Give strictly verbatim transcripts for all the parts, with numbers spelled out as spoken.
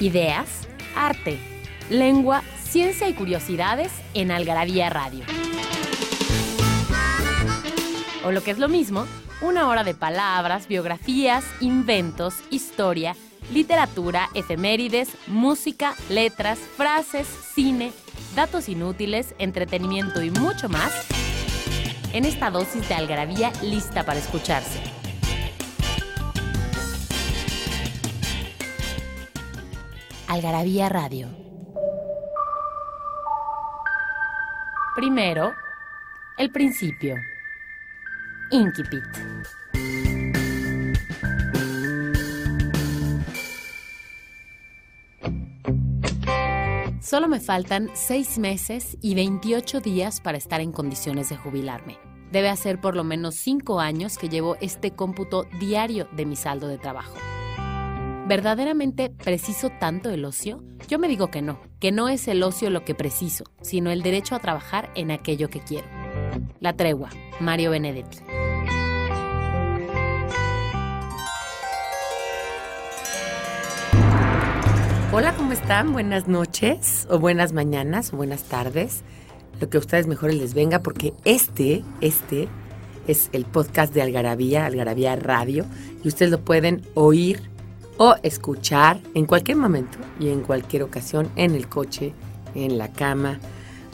Ideas, arte, lengua, ciencia y curiosidades en Algarabía Radio. O lo que es lo mismo, una hora de palabras, biografías, inventos, historia, literatura, efemérides, música, letras, frases, cine, datos inútiles, entretenimiento y mucho más en esta dosis de Algarabía lista para escucharse. Algarabía Radio. Primero, el principio. Incipit. Solo me faltan seis meses y veintiocho días para estar en condiciones de jubilarme. Debe hacer por lo menos cinco años que llevo este cómputo diario de mi saldo de trabajo. ¿Verdaderamente preciso tanto el ocio? Yo me digo que no, que no es el ocio lo que preciso, sino el derecho a trabajar en aquello que quiero. La tregua, Mario Benedetti. Hola, ¿cómo están? Buenas noches, o buenas mañanas, o buenas tardes. Lo que a ustedes mejor les venga, porque este, este es el podcast de Algarabía, Algarabía Radio, y ustedes lo pueden oír o escuchar en cualquier momento y en cualquier ocasión, en el coche, en la cama,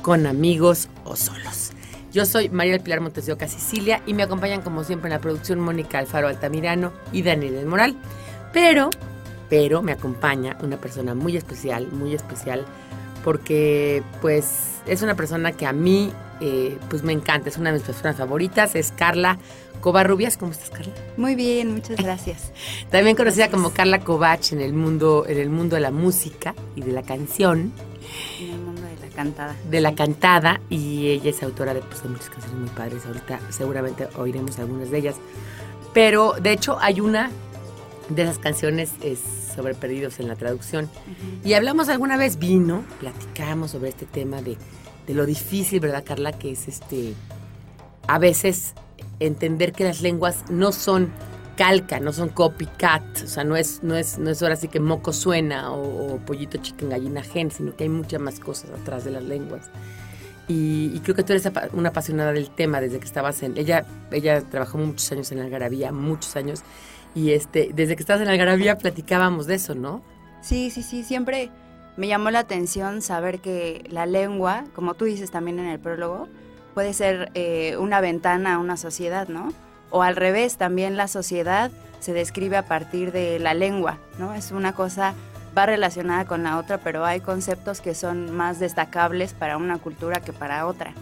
con amigos o solos. Yo soy María del Pilar Montes de Oca Sicilia y me acompañan como siempre en la producción Mónica Alfaro Altamirano y Daniel Elmoral. Pero, pero me acompaña una persona muy especial, muy especial, porque pues es una persona que a mí eh, pues me encanta, es una de mis personas favoritas, es Carla Covarrubias. ¿Cómo estás, Carla? Muy bien, muchas gracias. También conocida gracias. Como Carla Kovach en el mundo, en el mundo de la música y de la canción. Cantada. De la cantada, y ella es autora de, pues, de muchas canciones muy padres. Ahorita seguramente oiremos algunas de ellas, pero de hecho hay una de esas canciones es sobre perdidos en la traducción. Uh-huh. Y hablamos alguna vez, vino, platicamos sobre este tema de, de lo difícil, ¿verdad, Carla? Que es este a veces entender que las lenguas no son calca, no son copycat, o sea, no es, no es, no es ahora sí que moco suena o, o pollito chicken gallina gen, sino que hay muchas más cosas atrás de las lenguas. Y, y creo que tú eres una apasionada del tema desde que estabas en... Ella, ella trabajó muchos años en Algarabía, muchos años, y este, desde que estabas en Algarabía platicábamos de eso, ¿no? Sí, sí, sí, siempre me llamó la atención saber que la lengua, como tú dices también en el prólogo, puede ser eh, una ventana a una sociedad, ¿no? O al revés, también la sociedad se describe a partir de la lengua, ¿no? Es una cosa, va relacionada con la otra, pero hay conceptos que son más destacables para una cultura que para otra.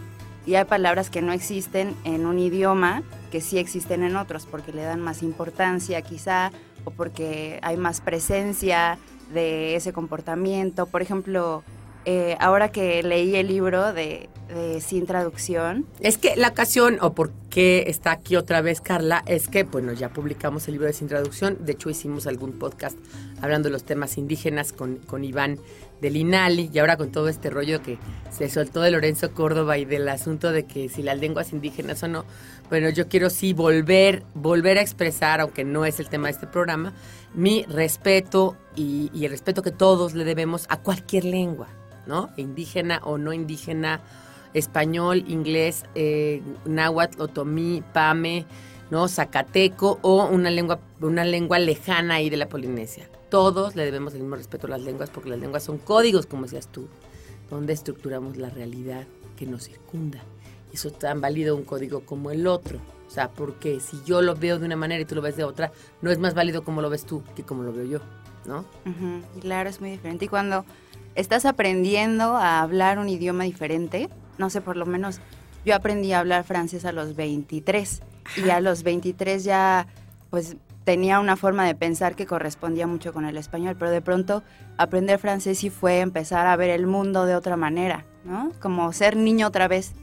Y hay palabras que no existen en un idioma, que sí existen en otros, porque le dan más importancia quizá, o porque hay más presencia de ese comportamiento. Por ejemplo... Eh, ahora que leí el libro de, de Sin Traducción. Es que la ocasión, o por qué está aquí otra vez Carla, es que, bueno, ya publicamos el libro de Sin Traducción. De hecho, hicimos algún podcast hablando de los temas indígenas con, con Iván del Inali. Y ahora con todo este rollo que se soltó de Lorenzo Córdoba y del asunto de que si las lenguas indígenas o no. Bueno, yo quiero sí volver, volver a expresar, aunque no es el tema de este programa, mi respeto y, y el respeto que todos le debemos a cualquier lengua, ¿no? Indígena o no indígena, español, inglés, eh, náhuatl, otomí, pame, ¿no? Zacateco o una lengua, una lengua lejana ahí de la Polinesia. Todos le debemos el mismo respeto a las lenguas, porque las lenguas son códigos, como decías tú, donde estructuramos la realidad que nos circunda. Y eso es tan válido un código como el otro. O sea, porque si yo lo veo de una manera y tú lo ves de otra, no es más válido como lo ves tú que como lo veo yo, ¿no? Uh-huh. Claro, es muy diferente. Y cuando estás aprendiendo a hablar un idioma diferente, no sé, por lo menos yo aprendí a hablar francés a los veintitrés. Ajá. Y a los veintitrés ya pues tenía una forma de pensar que correspondía mucho con el español, pero de pronto aprender francés sí fue empezar a ver el mundo de otra manera, ¿no? Como ser niño otra vez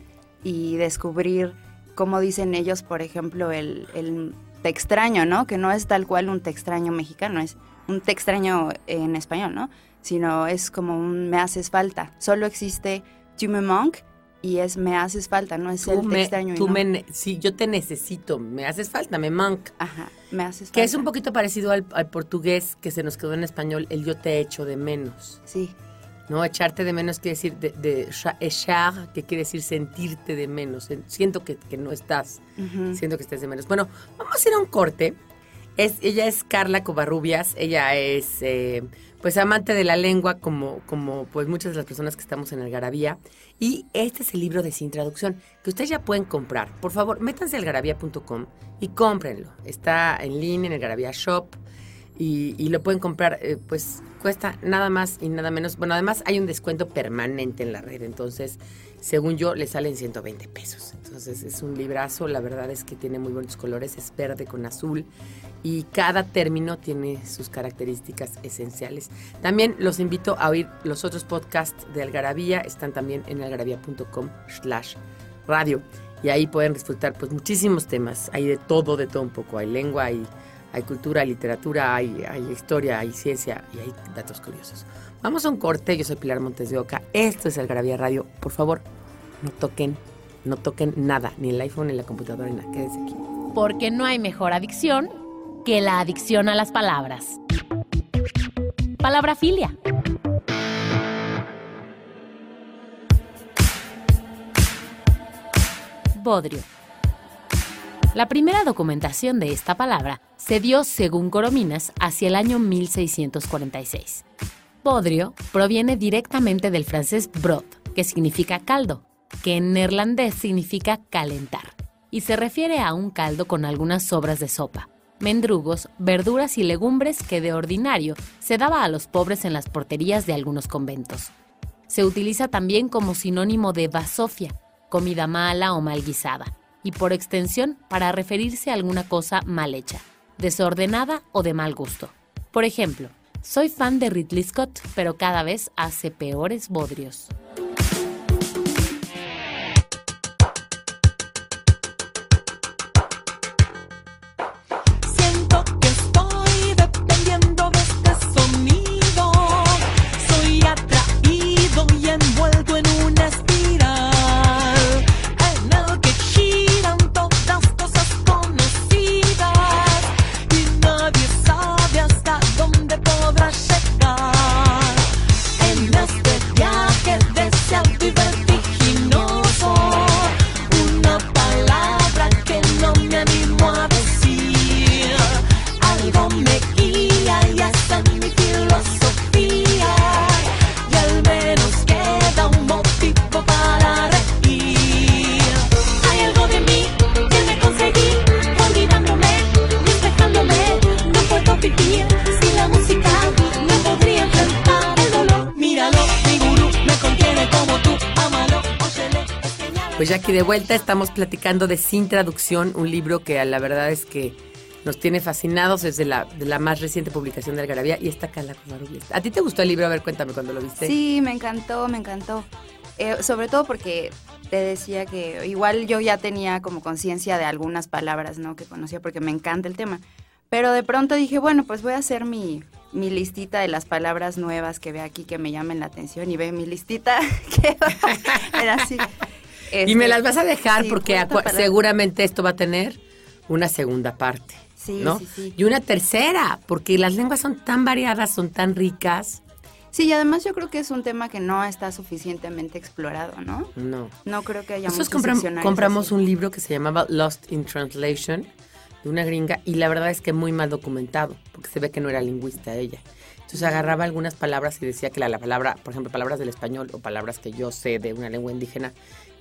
y descubrir cómo dicen ellos, por ejemplo, el, el te extraño, ¿no? Que no es tal cual un te extraño mexicano, es un te extraño en español, ¿no? Sino es como un me haces falta. Solo existe tu me manques y es me haces falta, no es tú el me, te extraño. Tú y no. me, sí, yo te necesito, me haces falta, me manca. Ajá, me haces falta. Que es un poquito parecido al, al portugués que se nos quedó en español, el yo te echo de menos. Sí. No, echarte de menos quiere decir, de, de echar, que quiere decir sentirte de menos, siento que, que no estás, uh-huh. siento que estás de menos. Bueno, vamos a ir a un corte. Es, ella es Carla Covarrubias, ella es eh, pues amante de la lengua como, como pues muchas de las personas que estamos en Algarabía, y este es el libro de Sin Traducción que ustedes ya pueden comprar. Por favor, métanse a algarabía punto com y cómprenlo, está en línea en Algarabía Shop y, y lo pueden comprar, eh, pues cuesta nada más y nada menos, bueno, además hay un descuento permanente en la red, entonces según yo le salen ciento veinte pesos, entonces es un librazo, la verdad es que tiene muy buenos colores, es verde con azul y cada término tiene sus características esenciales. También los invito a oír los otros podcasts de Algarabía, están también en algarabía punto com slash radio y ahí pueden disfrutar pues muchísimos temas, hay de todo, de todo un poco, hay lengua, hay... hay cultura, hay literatura, hay, hay historia, hay ciencia y hay datos curiosos. Vamos a un corte. Yo soy Pilar Montes de Oca. Esto es Algarabía Radio. Por favor, no toquen, no toquen nada, ni el iPhone, ni la computadora, ni nada. Quédense aquí. Porque no hay mejor adicción que la adicción a las palabras. Palabrafilia. Bodrio. La primera documentación de esta palabra se dio, según Corominas, hacia el año mil seiscientos cuarenta y seis. Bodrio proviene directamente del francés brod, que significa caldo, que en neerlandés significa calentar, y se refiere a un caldo con algunas sobras de sopa, mendrugos, verduras y legumbres que de ordinario se daba a los pobres en las porterías de algunos conventos. Se utiliza también como sinónimo de basofia, comida mala o mal guisada, y por extensión para referirse a alguna cosa mal hecha, desordenada o de mal gusto. Por ejemplo, soy fan de Ridley Scott, pero cada vez hace peores bodrios. Pues ya aquí de vuelta estamos platicando de Sin Traducción, un libro que la verdad es que nos tiene fascinados desde la, de la más reciente publicación de Algarabía y está Carla Covarrubias. ¿A ti te gustó el libro? A ver, cuéntame cuando lo viste. Sí, me encantó, me encantó. Eh, sobre todo porque te decía que igual yo ya tenía como conciencia de algunas palabras, ¿no?, que conocía porque me encanta el tema. Pero de pronto dije, bueno, pues voy a hacer mi, mi listita de las palabras nuevas que veo aquí que me llamen la atención y ve mi listita que era así. Este, y me las vas a dejar sí, porque acu- seguramente esto va a tener una segunda parte, sí, ¿no? Sí, sí. Y una tercera, porque las lenguas son tan variadas, son tan ricas. Sí, y además yo creo que es un tema que no está suficientemente explorado, ¿no? No. No creo que haya muchos compram- diccionarios. Compramos así un libro que se llamaba Lost in Translation, de una gringa, y la verdad es que muy mal documentado, porque se ve que no era lingüista ella. Entonces agarraba algunas palabras y decía que la, la palabra, por ejemplo, palabras del español o palabras que yo sé de una lengua indígena,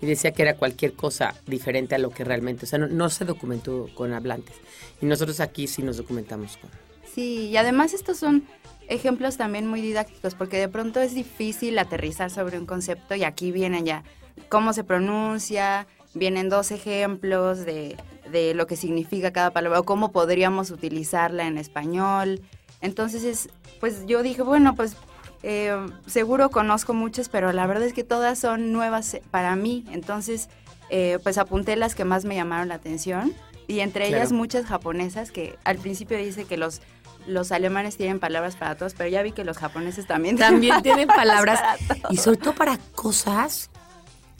y decía que era cualquier cosa diferente a lo que realmente, o sea, no, no se documentó con hablantes. Y nosotros aquí sí nos documentamos con. Sí, y además estos son ejemplos también muy didácticos, porque de pronto es difícil aterrizar sobre un concepto y aquí vienen ya cómo se pronuncia, vienen dos ejemplos de, de lo que significa cada palabra o cómo podríamos utilizarla en español. Entonces, es, pues yo dije, bueno, pues... Eh, seguro conozco muchas, pero la verdad es que todas son nuevas para mí, entonces eh, pues apunté las que más me llamaron la atención y entre claro. ellas muchas japonesas que al principio dice que los, los alemanes tienen palabras para todos, pero ya vi que los japoneses también, también tienen palabras, tienen palabras y sobre todo para cosas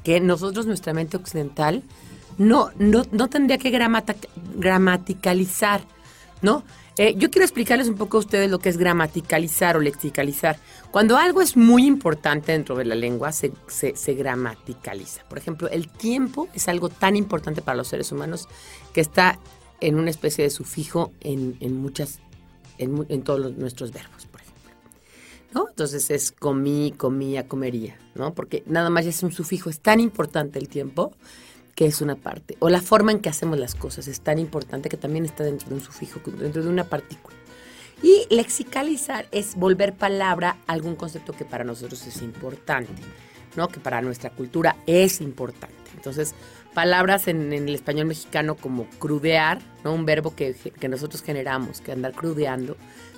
que nosotros, nuestra mente occidental, no, no, no tendría que gramata, gramaticalizar, ¿no? Eh, yo quiero explicarles un poco a ustedes lo que es gramaticalizar o lexicalizar. Cuando algo es muy importante dentro de la lengua, se, se, se gramaticaliza. Por ejemplo, el tiempo es algo tan importante para los seres humanos que está en una especie de sufijo en, en, muchas, en, en todos los, nuestros verbos, por ejemplo, ¿no? Entonces es comí, comía, comería, ¿no? Porque nada más es un sufijo, es tan importante el tiempo que es una parte. O la forma en que hacemos las cosas es tan importante que también está dentro de un sufijo, dentro de una partícula. Y lexicalizar es volver palabra a algún concepto que para nosotros es importante, ¿no? Que para nuestra cultura es importante. Entonces, palabras en, en el español mexicano como crudear, ¿no? Un verbo que, que nosotros generamos, que andar crudeando,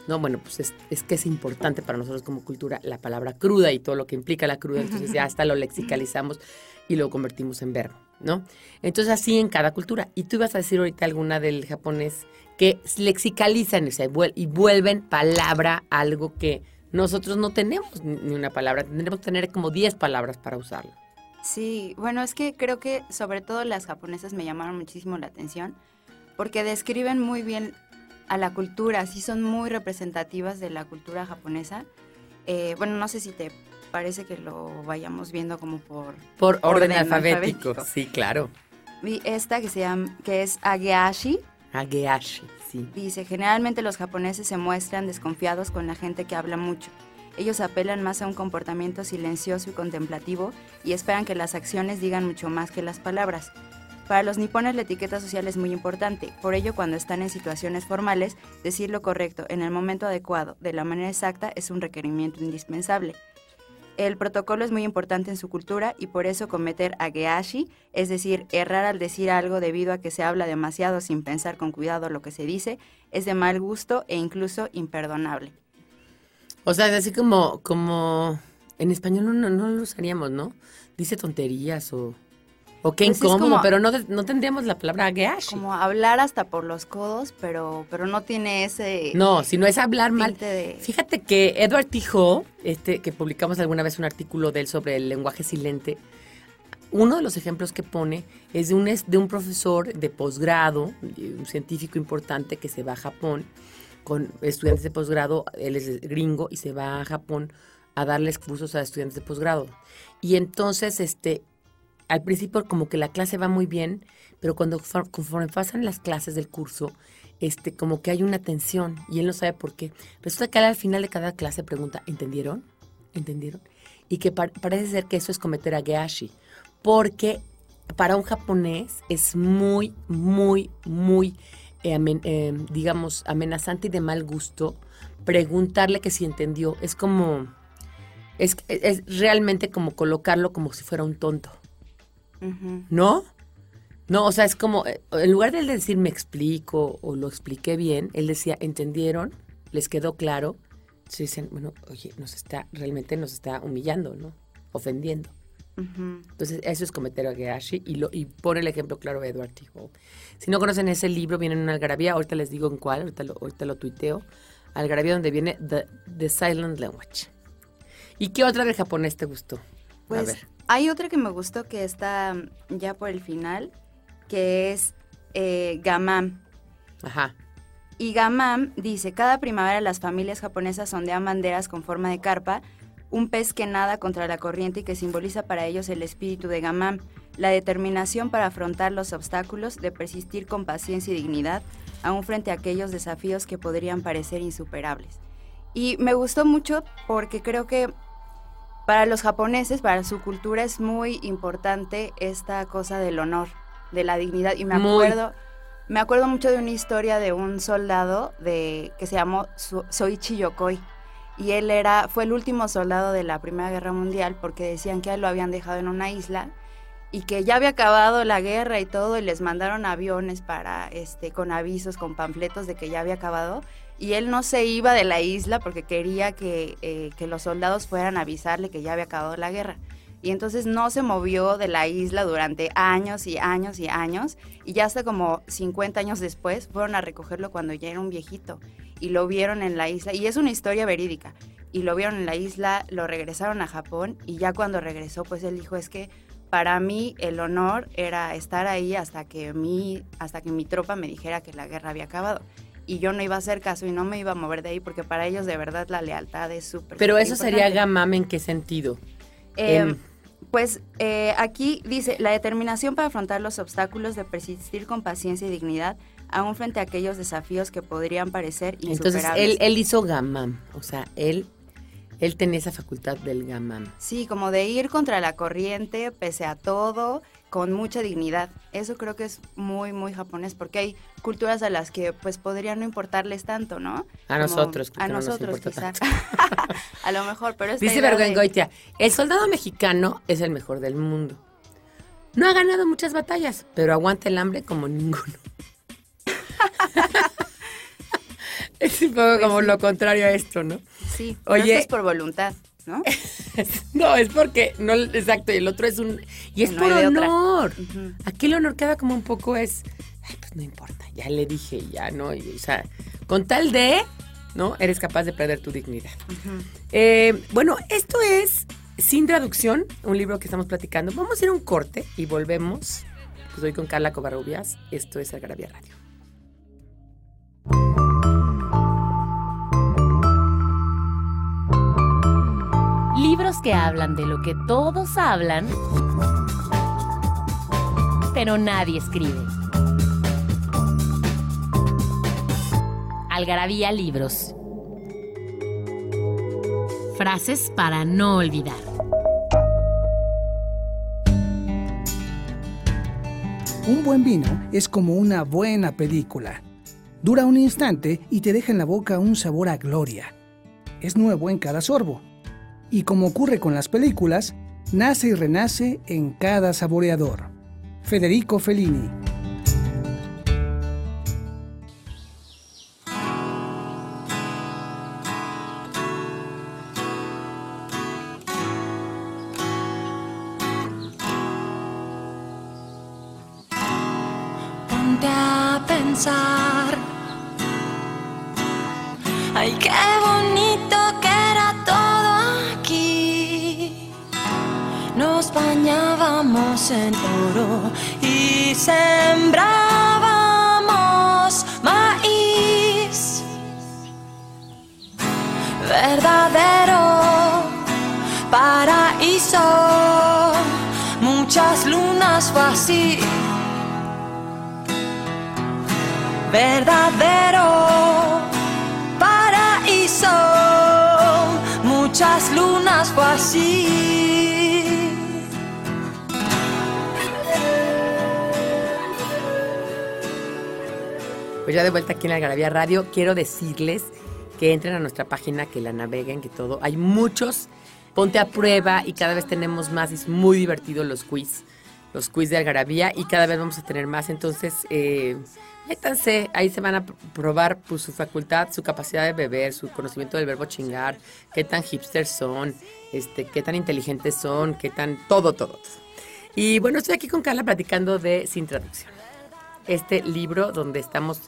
¿no? Bueno, pues es, es que es importante para nosotros como cultura la palabra cruda y todo lo que implica la cruda. Entonces ya hasta lo lexicalizamos y lo convertimos en verbo, ¿no? Entonces así en cada cultura. Y tú ibas a decir ahorita alguna del japonés que lexicalizan, o sea, y vuelven palabra algo que nosotros no tenemos ni una palabra, tendremos que tener como diez palabras para usarlo. Sí, bueno, es que creo que sobre todo las japonesas me llamaron muchísimo la atención porque describen muy bien a la cultura, sí son muy representativas de la cultura japonesa. Eh, bueno, no sé si te parece que lo vayamos viendo como por... Por orden, orden alfabético. alfabético, sí, claro. Y esta que se llama, que es Ageashi. Ageashi, sí. Dice, generalmente los japoneses se muestran desconfiados con la gente que habla mucho. Ellos apelan más a un comportamiento silencioso y contemplativo y esperan que las acciones digan mucho más que las palabras. Para los nipones la etiqueta social es muy importante, por ello cuando están en situaciones formales, decir lo correcto, en el momento adecuado, de la manera exacta, es un requerimiento indispensable. El protocolo es muy importante en su cultura y por eso cometer ageashi, es decir, errar al decir algo debido a que se habla demasiado sin pensar con cuidado lo que se dice, es de mal gusto e incluso imperdonable. O sea, es así como, como en español no, no, no lo usaríamos, ¿no? Dice tonterías o... O qué incómodo, pues como, pero no, no tendríamos la palabra ageashi. Como hablar hasta por los codos, pero, pero no tiene ese... No, si no es hablar mal. De... Fíjate que Edward T. Hall, este, que publicamos alguna vez un artículo de él sobre el lenguaje silente, uno de los ejemplos que pone es de un, de un profesor de posgrado, un científico importante que se va a Japón, con estudiantes de posgrado, él es gringo y se va a Japón a darles cursos a estudiantes de posgrado. Y entonces, este... Al principio como que la clase va muy bien, pero cuando conforme pasan las clases del curso, este, como que hay una tensión y él no sabe por qué. Resulta que al final de cada clase pregunta, ¿entendieron? ¿Entendieron? Y que par- parece ser que eso es cometer ageashi, porque para un japonés es muy, muy, muy, eh, amen- eh, digamos, amenazante y de mal gusto preguntarle que si entendió. Es como, es, es realmente como colocarlo como si fuera un tonto. ¿No? No, o sea, es como, en lugar de él decir me explico o lo expliqué bien, él decía, ¿entendieron? ¿Les quedó claro? Se dicen, bueno, oye, nos está, realmente nos está humillando, ¿no? Ofendiendo. Uh-huh. Entonces, eso es cometer ageashi y, lo, y pone el ejemplo claro de Edward T. Hall. Si no conocen ese libro, viene en una algarabía, ahorita les digo en cuál, ahorita lo, ahorita lo tuiteo, algarabía donde viene The, The Silent Language. ¿Y qué otra del japonés te gustó? Pues, a ver. Hay otra que me gustó que está ya por el final, que es eh, Gaman. Ajá. Y Gaman dice, cada primavera las familias japonesas ondean banderas con forma de carpa, un pez que nada contra la corriente y que simboliza para ellos el espíritu de Gaman, la determinación para afrontar los obstáculos, de persistir con paciencia y dignidad, aún frente a aquellos desafíos que podrían parecer insuperables. Y me gustó mucho porque creo que para los japoneses, para su cultura, es muy importante esta cosa del honor, de la dignidad. Y me acuerdo muy... me acuerdo mucho de una historia de un soldado de que se llamó Soichi Yokoi. Y él era fue el último soldado de la Primera Guerra Mundial porque decían que a él lo habían dejado en una isla y que ya había acabado la guerra y todo, y les mandaron aviones para este con avisos, con panfletos de que ya había acabado. Y él no se iba de la isla porque quería que, eh, que los soldados fueran a avisarle que ya había acabado la guerra. Y entonces no se movió de la isla durante años y años y años. Y ya hasta como cincuenta años después fueron a recogerlo cuando ya era un viejito. Y lo vieron en la isla. Y es una historia verídica. Y lo vieron en la isla, lo regresaron a Japón. Y ya cuando regresó, pues él dijo, es que para mí el honor era estar ahí hasta que mi, hasta que mi tropa me dijera que la guerra había acabado. Y yo no iba a hacer caso y no me iba a mover de ahí porque para ellos de verdad la lealtad es súper. Pero eso importante. Sería gamam, ¿en qué sentido? Eh, en... Pues eh, aquí dice, la determinación para afrontar los obstáculos, de persistir con paciencia y dignidad, aún frente a aquellos desafíos que podrían parecer insuperables. Entonces él, él hizo gamam, o sea, él... Él tenía esa facultad del gamam. Sí, como de ir contra la corriente, pese a todo, con mucha dignidad. Eso creo que es muy, muy japonés, porque hay culturas a las que pues podría no importarles tanto, ¿no? A como nosotros, que a no nosotros nos quizá. A lo mejor, pero es. Dice Bergoengoitia, de... el soldado mexicano es el mejor del mundo. No ha ganado muchas batallas, pero aguanta el hambre como ninguno. Es un poco pues como sí. Lo contrario a esto, ¿no? Sí, oye, pero eso es por voluntad, ¿no? No, es porque, no, exacto, y el otro es un... Y es no por honor. Uh-huh. Aquí el honor queda como un poco es... Ay, pues no importa, ya le dije, ya, ¿no? Y, o sea, con tal de, ¿no? Eres capaz de perder tu dignidad. Uh-huh. Eh, bueno, esto es Sin Traducción, un libro que estamos platicando. Vamos a ir a un corte y volvemos. Pues hoy con Carla Covarrubias, esto es Algarabía Radio. Libros que hablan de lo que todos hablan, pero nadie escribe. Algarabía Libros. Frases para no olvidar. Un buen vino es como una buena película. Dura un instante y te deja en la boca un sabor a gloria. Es nuevo en cada sorbo. Y como ocurre con las películas, nace y renace en cada saboreador. Federico Fellini. Ponte a pensar. Ay, qué bonito que era todo. Nos bañábamos en oro y sembrábamos maíz verdadero, paraíso, muchas lunas fue así, verdadero, paraíso, muchas lunas fue así. Pues ya de vuelta aquí en Algarabía Radio, quiero decirles que entren a nuestra página, que la naveguen, que todo. Hay muchos, ponte a prueba y cada vez tenemos más. Es muy divertido los quiz, los quiz de Algarabía y cada vez vamos a tener más. Entonces, eh, métanse, ahí se van a probar pues, su facultad, su capacidad de beber, su conocimiento del verbo chingar, qué tan hipsters son, este, qué tan inteligentes son, qué tan todo, todo, todo. Y bueno, estoy aquí con Carla platicando de Sin Traducción. Este libro donde estamos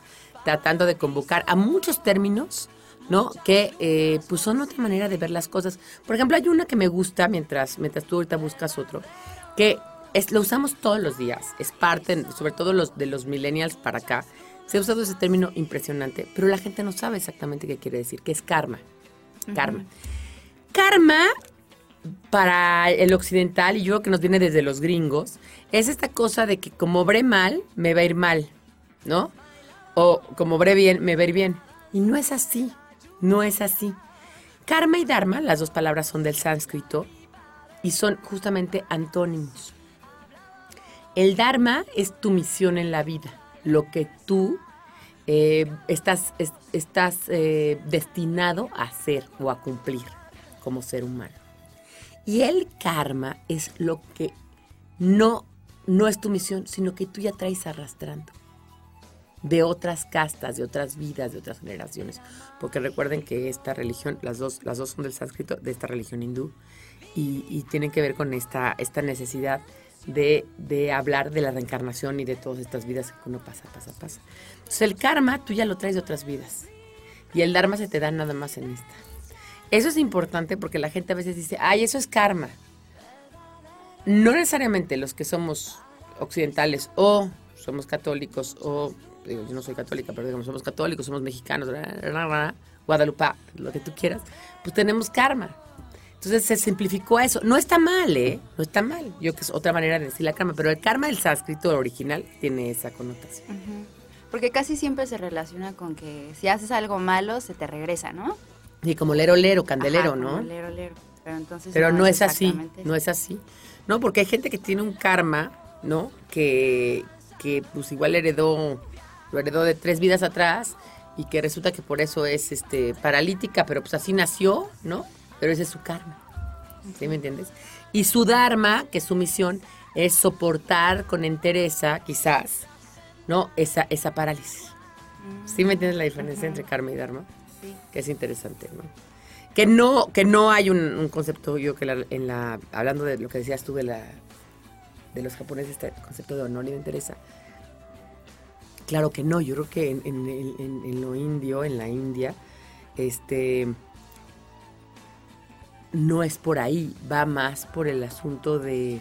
tratando de convocar a muchos términos, ¿no? Que eh, pues son otra manera de ver las cosas. Por ejemplo, hay una que me gusta, mientras, mientras tú ahorita buscas otro, que es, lo usamos todos los días, es parte, sobre todo los de los millennials para acá, se ha usado ese término impresionante, pero la gente no sabe exactamente qué quiere decir, que es karma. Karma. Uh-huh. Karma, para el occidental, y yo creo que nos viene desde los gringos, es esta cosa de que como obré mal, me va a ir mal, ¿no? O como obré bien, me va a ir bien. Y no es así, no es así. Karma y Dharma, las dos palabras son del sánscrito, y son justamente antónimos. El Dharma es tu misión en la vida, lo que tú eh, estás, es, estás eh, destinado a hacer o a cumplir como ser humano. Y el karma es lo que no, no es tu misión, sino que tú ya traes arrastrando de otras castas, de otras vidas, de otras generaciones. Porque recuerden que esta religión, las dos, las dos son del sánscrito, de esta religión hindú, y, y tienen que ver con esta, esta necesidad de, de hablar de la reencarnación y de todas estas vidas que uno pasa, pasa, pasa. Entonces el karma tú ya lo traes de otras vidas, y el dharma se te da nada más en esta. Eso es importante porque la gente a veces dice, ay, eso es karma. no necesariamente los que somos occidentales o somos católicos o, digo, yo no soy católica, pero digamos, somos católicos, somos mexicanos, bla, bla, bla, bla, Guadalupá, lo que tú quieras, pues tenemos karma. Entonces se simplificó a eso. No está mal, ¿eh? No está mal. Yo que es otra manera de decir la karma, pero el karma del sánscrito original tiene esa connotación. Uh-huh. Porque casi siempre se relaciona con que si haces algo malo, se te regresa, ¿no? Y como lero, lero, candelero, ajá, ¿no? Como lero, lero. Pero, entonces pero no, no es así, no es así. No, porque hay gente que tiene un karma, ¿no? Que, que pues igual heredó, lo heredó de tres vidas atrás y que resulta que por eso es este paralítica, pero pues así nació, ¿no? Pero ese es su karma, ¿sí me entiendes? Y su dharma, que es su misión, es soportar con entereza, quizás, ¿no? Esa, esa parálisis. ¿Sí me entiendes la diferencia uh-huh. entre karma y dharma? Sí. Que es interesante, ¿no? Que no, que no hay un, un concepto, yo que la, en la, hablando de lo que decías tú de, la, de los japoneses, este concepto de honor y de entereza. Claro que no, yo creo que en, en, en, en lo indio, en la India, este... no es por ahí, va más por el asunto de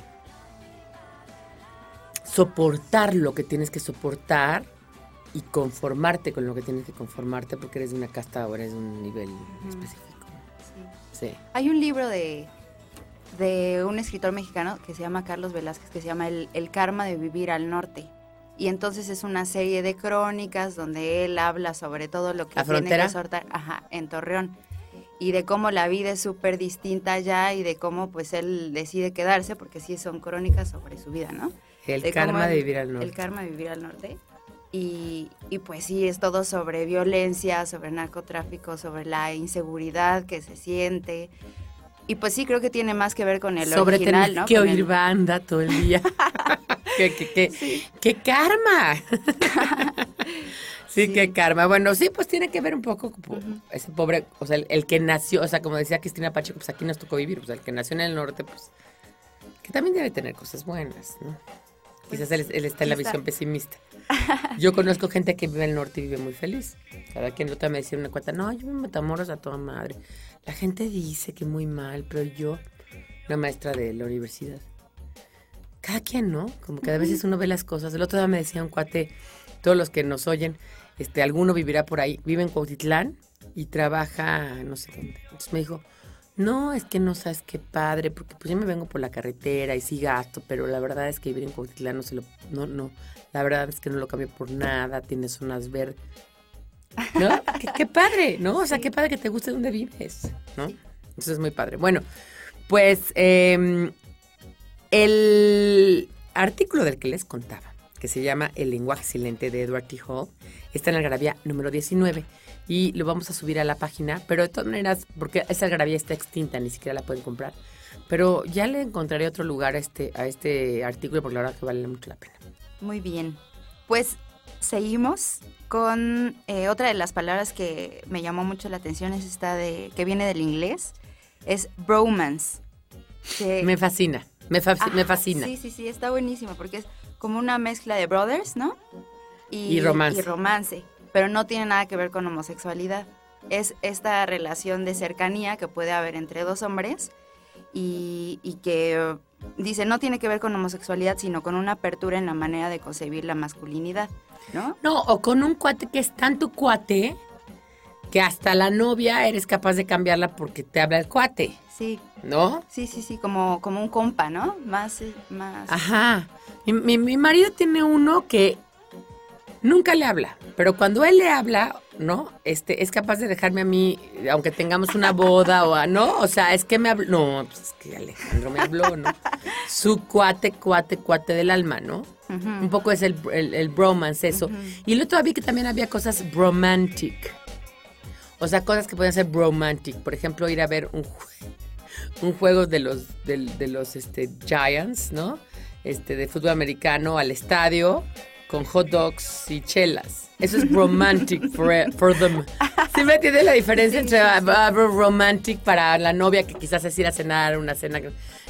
soportar lo que tienes que soportar y conformarte con lo que tienes que conformarte porque eres de una casta o eres de un nivel uh-huh. específico. Sí. Sí. Hay un libro de, de un escritor mexicano que se llama Carlos Velázquez, que se llama el, el karma de vivir al norte. Y entonces es una serie de crónicas donde él habla sobre todo lo que tiene que soportar, ajá, en Torreón. Y de cómo la vida es súper distinta allá y de cómo pues él decide quedarse, porque sí son crónicas sobre su vida, ¿no? El de karma de vivir al norte. El karma de vivir al norte. Y, y pues sí, es todo sobre violencia, sobre narcotráfico, sobre la inseguridad que se siente. Y pues sí, creo que tiene más que ver con el sobre original, tener, ¿no? Que con oír el... banda todo el día. ¡Qué, qué, qué, sí. qué karma! Sí, sí, qué karma. Bueno, sí, pues tiene que ver un poco con uh-huh. ese pobre, o sea, el, el que nació, o sea, como decía Cristina Pacheco, pues aquí nos tocó vivir, pues el que nació en el norte, pues, que también debe tener cosas buenas, ¿no? Pues, quizás él, él está en la visión está. pesimista. Yo conozco gente que vive en el norte y vive muy feliz. Cada quien lo otra me decía una cuenta, no, yo me Matamoros a toda madre. La gente dice que muy mal, pero yo, una maestra de la universidad, cada quien, ¿no? Como que a veces uno ve las cosas. El otro día me decía un cuate, todos los que nos oyen, Este, alguno vivirá por ahí, vive en Cuautitlán y trabaja no sé dónde. Entonces me dijo, no, es que no sabes qué padre, porque pues yo me vengo por la carretera y sí gasto, pero la verdad es que vivir en Cuautitlán no se lo, no, no, la verdad es que no lo cambio por nada, tiene zonas verdes, ¿no? ¿Qué, qué padre, ¿no? O sea, qué padre que te guste donde vives, ¿no? Entonces es muy padre. Bueno, pues eh, el artículo del que les contaba, que se llama El lenguaje silente de Edward T. Hall, está en Algarabía número diecinueve y lo vamos a subir a la página, pero de todas maneras, porque esa Algarabía está extinta, ni siquiera la pueden comprar, pero ya le encontraré otro lugar a este, a este artículo porque la verdad que vale mucho la pena. Muy bien, pues seguimos con eh, otra de las palabras que me llamó mucho la atención, es esta de que viene del inglés, es bromance. Que... Me fascina, me, fa- Ajá, me fascina. Sí, sí, sí, está buenísimo porque es como una mezcla de brothers, ¿no? Y, y, romance. y romance. Pero no tiene nada que ver con homosexualidad. Es esta relación de cercanía que puede haber entre dos hombres y, y que, dice, no tiene que ver con homosexualidad, sino con una apertura en la manera de concebir la masculinidad, ¿no? No, o con un cuate que es tanto cuate que hasta la novia eres capaz de cambiarla porque te habla el cuate. Sí. ¿No? Sí, sí, sí, como, como un compa, ¿no? Más, más... Ajá. Mi, mi, mi marido tiene uno que nunca le habla, pero cuando él le habla, ¿no? Este, es capaz de dejarme a mí, aunque tengamos una boda o a, ¿no? O sea, es que me habló, no, pues es que Alejandro me habló, ¿no? Su cuate, cuate, cuate del alma, ¿no? Uh-huh. Un poco es el, el, el bromance, eso. Uh-huh. Y luego todavía que también había cosas bromantic, o sea, cosas que pueden ser bromantic, por ejemplo, ir a ver un juego. Un juego de los de, de los este, Giants, ¿no? Este, de fútbol americano al estadio con hot dogs y chelas. Eso es romantic for, for them. ¿Sí me entiendes la diferencia sí, entre sí, sí. romantic para la novia que quizás es ir a cenar, una cena?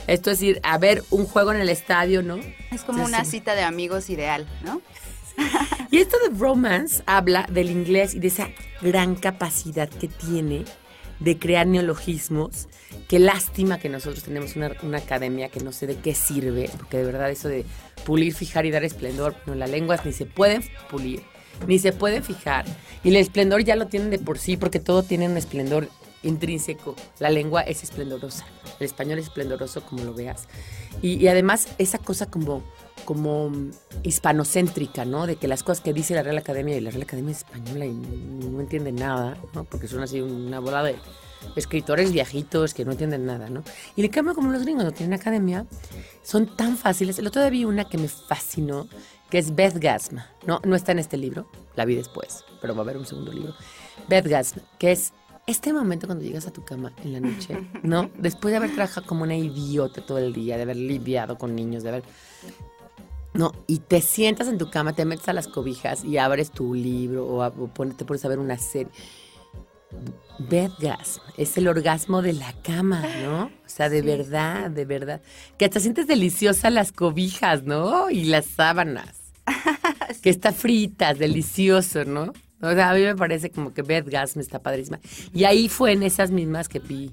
Esto es ir a ver un juego en el estadio, ¿no? Es como Entonces, una cita de amigos ideal, ¿no? Y esto de romance habla del inglés y de esa gran capacidad que tiene de crear neologismos. Qué lástima que nosotros tenemos una, una academia que no sé de qué sirve, porque de verdad eso de pulir, fijar y dar esplendor, no, las lenguas ni se pueden pulir, ni se pueden fijar. Y el esplendor ya lo tienen de por sí, porque todo tiene un esplendor intrínseco. La lengua es esplendorosa, el español es esplendoroso como lo veas. Y, y además esa cosa como... como hispanocéntrica, ¿no? De que las cosas que dice la Real Academia, y la Real Academia es española y no, no entiende nada, ¿no? Porque son así una bola de escritores viejitos que no entienden nada, ¿no? Y le cambia como los gringos no tienen academia, son tan fáciles. El otro día vi una que me fascinó, que es Bedgasm, ¿no? No está en este libro, la vi después, pero va a haber un segundo libro. Bedgasm, que es este momento cuando llegas a tu cama en la noche, ¿no? Después de haber trabajado como una idiota todo el día, de haber lidiado con niños, de haber... No, y te sientas en tu cama, te metes a las cobijas y abres tu libro o, a, o te pones a ver una serie. Bedgasm, es el orgasmo de la cama, ¿no? O sea, de sí. verdad, de verdad. Que hasta sientes deliciosas las cobijas, ¿no? Y las sábanas. Sí. Que está fritas, delicioso, ¿no? O sea, a mí me parece como que Bedgasm está padrísima. Y ahí fue en esas mismas que vi.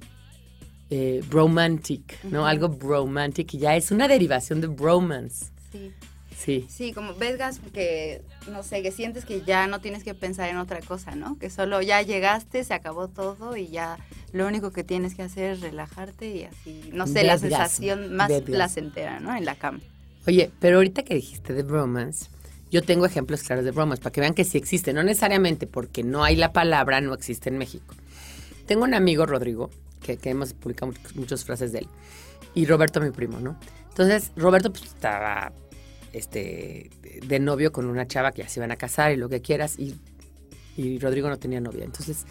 Eh, Bromantic, ¿no? Uh-huh. Algo bromantic, que ya es una derivación de bromance. Sí. Sí. Sí, como Bedgasm, que no sé, que sientes que ya no tienes que pensar en otra cosa, ¿no? Que solo ya llegaste, se acabó todo y ya lo único que tienes que hacer es relajarte y así, no sé, Bedgasm, la sensación más Bedgasm. placentera, ¿no? En la cama. Oye, pero ahorita que dijiste de bromance, yo tengo ejemplos claros de bromance para que vean que sí existe, no necesariamente porque no hay la palabra, no existe en México. Tengo un amigo, Rodrigo, que, que hemos publicado muchas frases de él, y Roberto, mi primo, ¿no? Entonces, Roberto pues, estaba este, de novio con una chava que ya se iban a casar y lo que quieras, y, y Rodrigo no tenía novia. Entonces,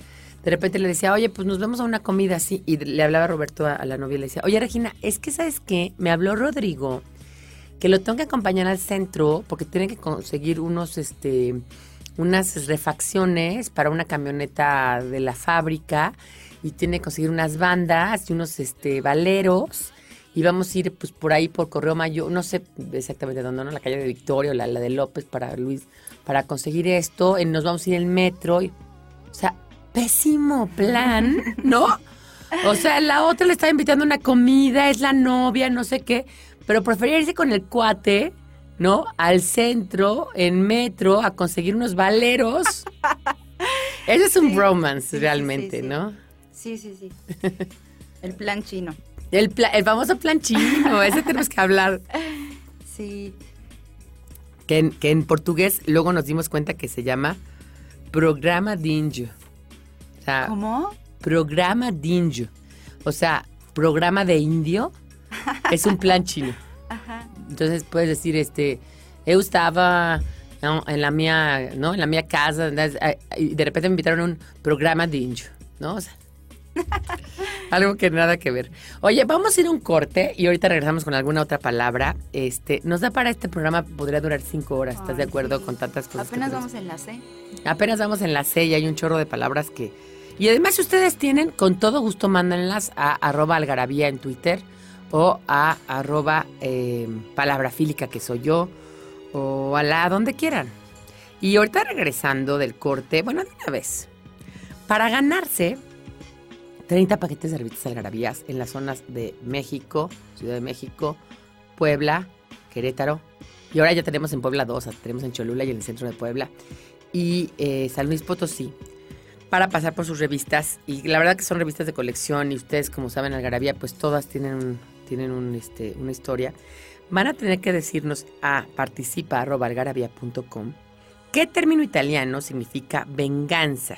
de repente le decía, oye, pues nos vamos a una comida así, y le hablaba Roberto a, a la novia y le decía, oye, Regina, es que, ¿sabes qué? Me habló Rodrigo que lo tengo que acompañar al centro porque tienen que conseguir unos, este, unas refacciones para una camioneta de la fábrica y tiene que conseguir unas bandas y unos este, valeros. Y vamos a ir pues por ahí por Correo Mayor, no sé exactamente dónde, ¿no? La calle de Victoria o la, la de López para Luis, para conseguir esto, eh, nos vamos a ir en metro. Y, o sea, pésimo plan, ¿no? O sea, la otra le estaba invitando una comida, es la novia, no sé qué, pero prefería irse con el cuate, ¿no? Al centro, en metro, a conseguir unos valeros. Ese es un sí, bromance sí, realmente, sí, sí. ¿no? Sí, sí, sí. El plan chino. El, pla- el famoso plan chino, ese tenemos que hablar. Sí. Que en, que en portugués luego nos dimos cuenta que se llama programa d'injo. O sea, ¿cómo? Programa d'injo. O sea, programa de indio es un plan chino. Ajá. Entonces puedes decir, este, yo estaba no, en la mía, ¿no? En la mía casa, y de repente me invitaron a un programa d'injo, ¿no? O sea, algo que nada que ver. Oye, vamos a ir a un corte y ahorita regresamos con alguna otra palabra. Este, nos da para este programa, podría durar cinco horas, ¿estás Ay, de acuerdo sí. con tantas cosas? Apenas vamos en la C. Apenas vamos en la C y hay un chorro de palabras que... Y además, si ustedes tienen, con todo gusto mándenlas a arroba algarabía en Twitter o a arroba eh, palabrafílica, que soy yo, o a la donde quieran. Y ahorita regresando del corte, bueno, de una vez, para ganarse... treinta paquetes de revistas Algarabías en las zonas de México, Ciudad de México, Puebla, Querétaro. Y ahora ya tenemos en Puebla dos, tenemos en Cholula y en el centro de Puebla. Y eh, San Luis Potosí, para pasar por sus revistas. Y la verdad que son revistas de colección y ustedes, como saben, Algarabía, pues todas tienen, tienen un, este, una historia. Van a tener que decirnos a participa arroba algarabía punto com qué término italiano significa venganza.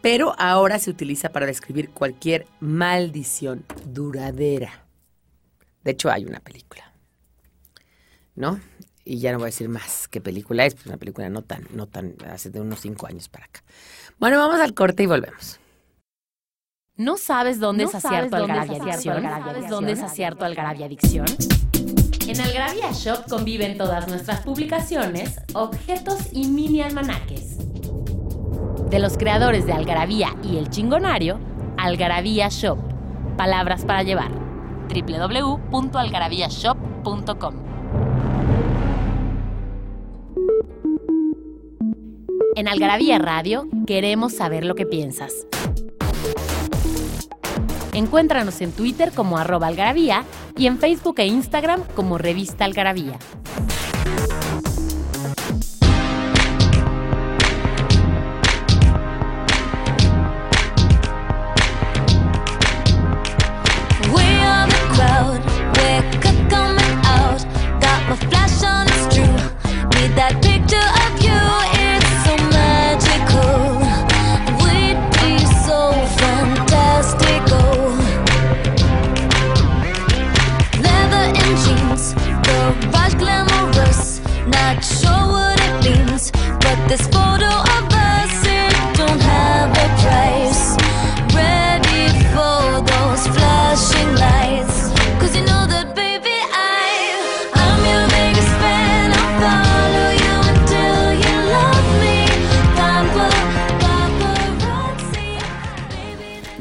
Pero ahora se utiliza para describir cualquier maldición duradera. De hecho, hay una película, ¿no? Y ya no voy a decir más qué película es, pues una película no tan, no tan, hace de unos cinco años para acá. Bueno, vamos al corte y volvemos. ¿No sabes dónde es acierto Algarabía Adicción? ¿No sabes dónde es acierto Algarabía Adicción? En Algarabía Shop conviven todas nuestras publicaciones, objetos y mini almanaques. De los creadores de Algarabía y El Chingonario, Algarabía Shop. Palabras para llevar. doble u doble u doble u punto algarabía shop punto com. En Algarabía Radio queremos saber lo que piensas. Encuéntranos en Twitter como arroba algarabía y en Facebook e Instagram como Revista Algarabía.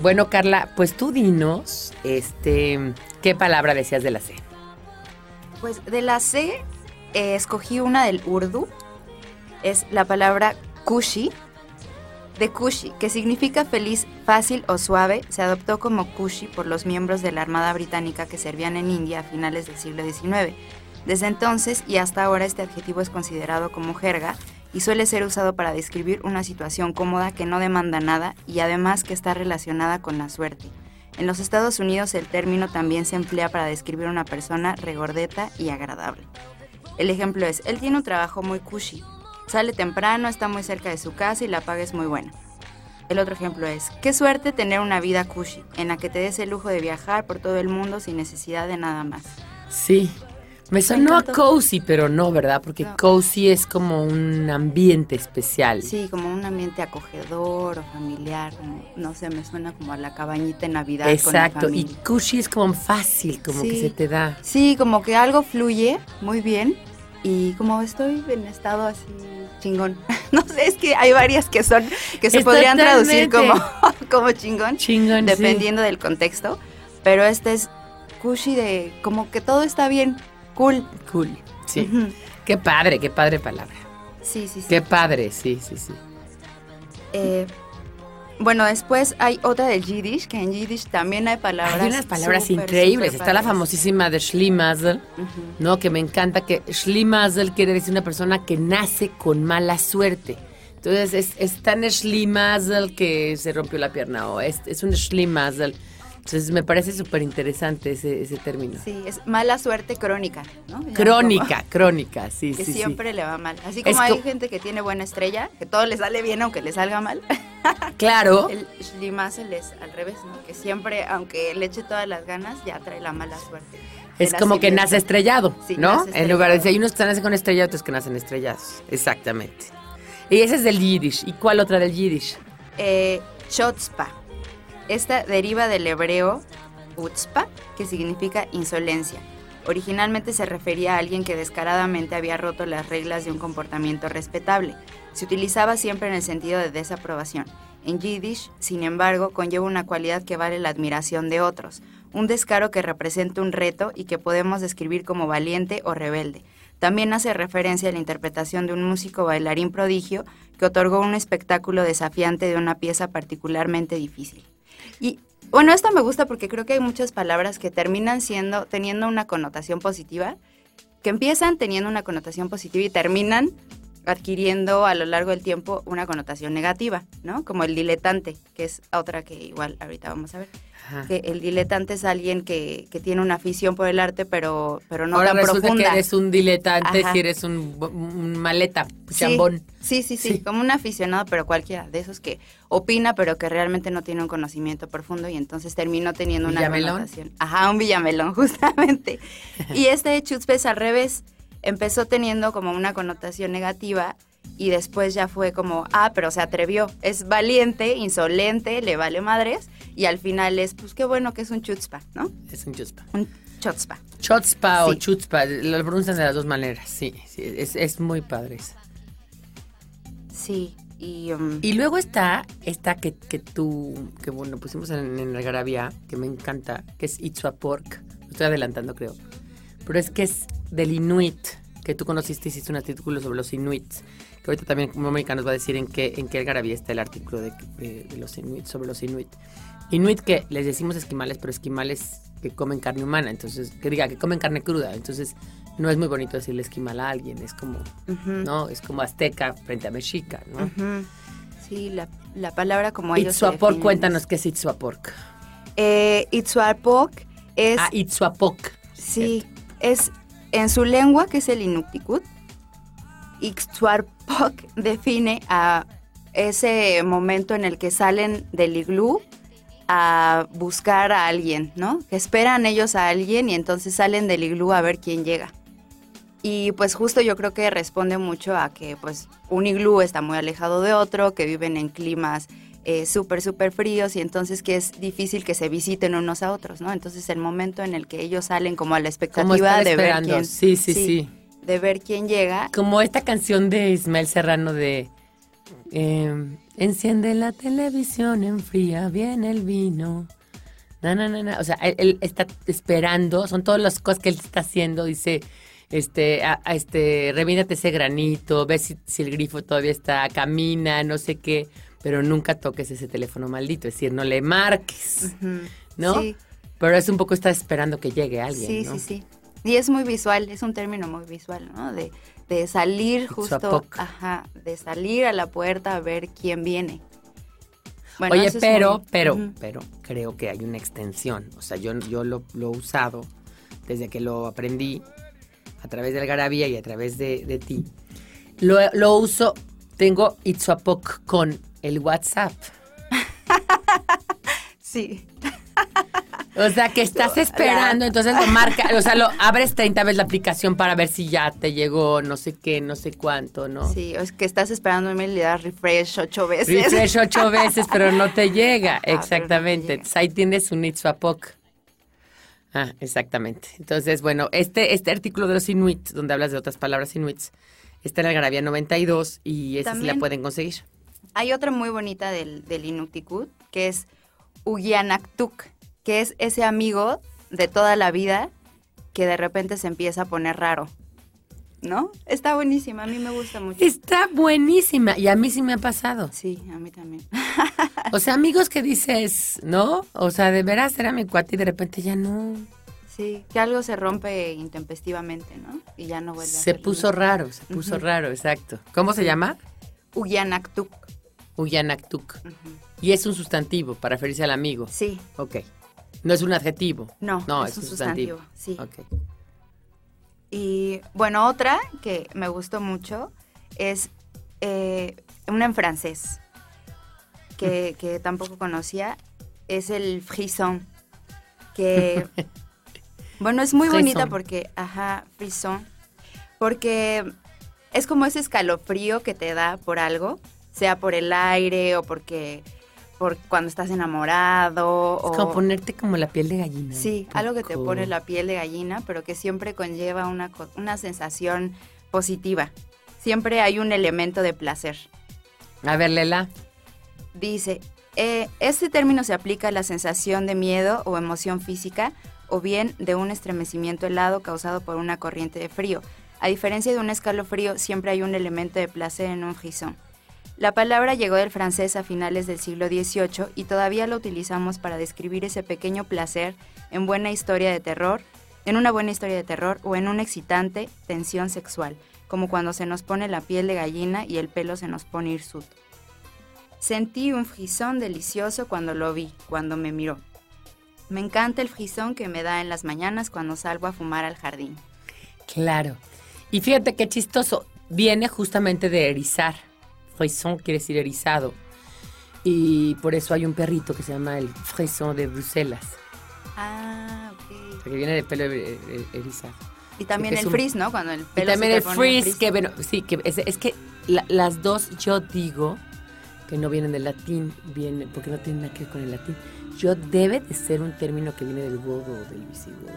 Bueno, Carla, pues tú dinos, este, ¿qué palabra decías de la C? Pues de la C eh, escogí una del urdu, es la palabra Cushy, de Cushy, que significa feliz, fácil o suave. Se adoptó como Cushy por los miembros de la Armada Británica que servían en India a finales del siglo diecinueve. Desde entonces y hasta ahora este adjetivo es considerado como jerga, y suele ser usado para describir una situación cómoda que no demanda nada y además que está relacionada con la suerte. En los Estados Unidos el término también se emplea para describir una persona regordeta y agradable. El ejemplo es, él tiene un trabajo muy cushy, sale temprano, está muy cerca de su casa y la paga es muy buena. El otro ejemplo es, qué suerte tener una vida cushy, en la que te des el lujo de viajar por todo el mundo sin necesidad de nada más. Sí. Me sonó a cozy, pero no, ¿verdad? Porque no. Cozy es como un ambiente especial. Sí, como un ambiente acogedor o familiar. No, no sé, me suena como a la cabañita en Navidad. Exacto, con la familia. Y cushy es como fácil, como sí, que se te da. Sí, como que algo fluye muy bien y como estoy en estado así chingón. No sé, es que hay varias que son que se es podrían totalmente. Traducir como, como chingón, chingón, dependiendo sí. del contexto. Pero este es cushy de como que todo está bien. Cool. Cool, sí. Uh-huh. Qué padre, qué padre palabra. Sí, sí, sí. Qué padre, sí, sí, sí. Eh, bueno, después hay otra del Yiddish, que en Yiddish también hay palabras. Hay unas palabras super, increíbles. Super Está padres. La famosísima de Schlimazel, uh-huh. ¿no? Que me encanta, que Schlimazel quiere decir una persona que nace con mala suerte. Entonces, es, es tan Schlimazel que se rompió la pierna, o es, es un Schlimazel. Entonces me parece súper interesante ese, ese término. Sí, es mala suerte crónica, ¿no? Ya crónica, como, crónica, sí, que sí. Que siempre sí. le va mal. Así como es hay co- gente que tiene buena estrella, que todo le sale bien aunque le salga mal. Claro. El Schlimazel es al revés, ¿no? Que siempre, aunque le eche todas las ganas, ya trae la mala suerte. Es como que nace estrellado, sí, ¿no? Nace estrellado. En lugar de decir, hay unos que nacen con estrella, otros que nacen estrellados. Exactamente. Y ese es del Yiddish. ¿Y cuál otra del Yiddish? Eh, Chutzpah. Esta deriva del hebreo Chutzpah, que significa insolencia. Originalmente se refería a alguien que descaradamente había roto las reglas de un comportamiento respetable. Se utilizaba siempre en el sentido de desaprobación. En Yiddish, sin embargo, conlleva una cualidad que vale la admiración de otros, un descaro que representa un reto y que podemos describir como valiente o rebelde. También hace referencia a la interpretación de un músico bailarín prodigio que otorgó un espectáculo desafiante de una pieza particularmente difícil. Y bueno, esta me gusta porque creo que hay muchas palabras que terminan siendo, teniendo una connotación positiva, que empiezan teniendo una connotación positiva y terminan adquiriendo a lo largo del tiempo una connotación negativa, ¿no? Como el diletante, que es otra que igual ahorita vamos a ver. Ajá. Que el diletante es alguien que, que tiene una afición por el arte, pero, pero no ahora tan profunda. Ahora resulta que eres un diletante si eres un, un maleta, chambón. Sí, sí, sí, sí, sí, como un aficionado, pero cualquiera de esos que opina, pero que realmente no tiene un conocimiento profundo y entonces terminó teniendo una connotación. Ajá, un villamelón, justamente. Y este Chutzpah es al revés. Empezó teniendo como una connotación negativa y después ya fue como, ah, pero se atrevió, es valiente, insolente, le vale madres y al final es, pues qué bueno que es un chutzpah, ¿no? Es un chutzpah. Un chutzpah. Chutzpah sí. o chutzpah, lo pronuncian de las dos maneras, sí, sí es, es muy padre eso. Sí, y... Um, y luego está esta que, que tú, que bueno, pusimos en, en Algarabía, que me encanta, que es Ixuarpok, lo estoy adelantando creo, pero es que es del Inuit, que tú conociste, hiciste un artículo sobre los inuits, que ahorita también Mónica nos va a decir en qué, en qué algarabía está el artículo de, de, de los inuits, sobre los inuit. Inuit que les decimos esquimales, pero esquimales que comen carne humana, entonces, que diga, que comen carne cruda, entonces no es muy bonito decirle esquimal a alguien, es como, uh-huh. ¿no? Es como azteca frente a mexica, ¿no? Uh-huh. Sí, la, la palabra como ellos se definen. Cuéntanos qué es Ixuarpok. Eh, Ixuarpok es... Ah, Ixuarpok. Sí, cierto. Es en su lengua, que es el Inuktitut. Ixuarpok define a ese momento en el que salen del iglú a buscar a alguien, ¿no? Que esperan ellos a alguien y entonces salen del iglú a ver quién llega. Y pues justo yo creo que responde mucho a que pues un iglú está muy alejado de otro, que viven en climas eh, súper, súper fríos y entonces que es difícil que se visiten unos a otros, ¿no? Entonces el momento en el que ellos salen como a la expectativa de ver quién, sí, sí, sí, sí. de ver quién llega. Como esta canción de Ismael Serrano de... Eh, enciende la televisión, enfría bien el vino. Na, na, na, na. O sea, él, él está esperando, son todas las cosas que él está haciendo, dice... Este, a, a este, remínate ese granito, ve si, si el grifo todavía está, camina, no sé qué, pero nunca toques ese teléfono maldito, es decir, no le marques, uh-huh. ¿no? Sí. Pero es un poco, está esperando que llegue alguien, sí, ¿no? Sí, sí, sí. Y es muy visual, es un término muy visual, ¿no? De, de salir justo, ajá, de salir a la puerta a ver quién viene. Bueno, oye, pero, muy... pero, uh-huh. pero creo que hay una extensión, o sea, yo, yo lo, lo he usado desde que lo aprendí, a través de algarabía y a través de, de ti. Lo, lo uso, tengo Ixuarpok con el WhatsApp. Sí. O sea, que estás no, esperando, la... entonces lo marca, o sea, lo abres treinta veces la aplicación para ver si ya te llegó, no sé qué, no sé cuánto, ¿no? Sí, es que estás esperando un mail y le das refresh ocho veces. Refresh ocho veces, pero no te llega, ah, exactamente. No llega. Entonces, ahí tienes un Ixuarpok. Ah, exactamente. Entonces, bueno, este, este artículo de los inuit, donde hablas de otras palabras inuits, está en Algarabía noventa y dos y esa sí la pueden conseguir. Hay otra muy bonita del, del Inuktitut, que es Ugyanaktuk, que es ese amigo de toda la vida que de repente se empieza a poner raro, ¿no? Está buenísima, a mí me gusta mucho. Está buenísima y a mí sí me ha pasado. Sí, a mí también. O sea, amigos que dices, ¿no? O sea, de veras era mi cuate y de repente ya no. Sí, que algo se rompe intempestivamente, ¿no? Y ya no vuelve a ser. Se puso nada. raro, se puso uh-huh. raro, exacto. ¿Cómo se llama? Ugyanaktuk. Ugyanaktuk. Uh-huh. Y es un sustantivo para referirse al amigo. Sí. Ok. No es un adjetivo. No, no es, es un sustantivo. sustantivo. Sí. Ok. Y bueno, otra que me gustó mucho es eh, una en francés, que, que tampoco conocía, es el Frisson, que, bueno, es muy Frisson. bonita porque, ajá, Frisson, porque es como ese escalofrío que te da por algo, sea por el aire o porque... Por cuando estás enamorado. Es o... como ponerte como la piel de gallina. Sí, algo que te pone la piel de gallina, pero que siempre conlleva una, una sensación positiva. Siempre hay un elemento de placer. A ver, Lela. Dice, eh, este término se aplica a la sensación de miedo o emoción física, o bien de un estremecimiento helado causado por una corriente de frío. A diferencia de un escalofrío, siempre hay un elemento de placer en un frisson. La palabra llegó del francés a finales del siglo dieciocho y todavía la utilizamos para describir ese pequeño placer en buena historia de terror, en una buena historia de terror o en una excitante tensión sexual, como cuando se nos pone la piel de gallina y el pelo se nos pone hirsuto. Sentí un frisón delicioso cuando lo vi, cuando me miró. Me encanta el frisón que me da en las mañanas cuando salgo a fumar al jardín. Claro. Y fíjate qué chistoso, viene justamente de erizar. Frisson quiere decir erizado y por eso hay un perrito que se llama el Frisson de Bruselas. Ah, ok. O sea, que viene de pelo erizado. Y también el un... frizz, ¿no? Cuando el pelo y también se el frizz, frizz, que bueno, sí, que es, es que la, las dos yo digo que no vienen del latín, vienen, porque no tienen nada que ver con el latín. Yo debe de ser un término que viene del godo o del visigodo,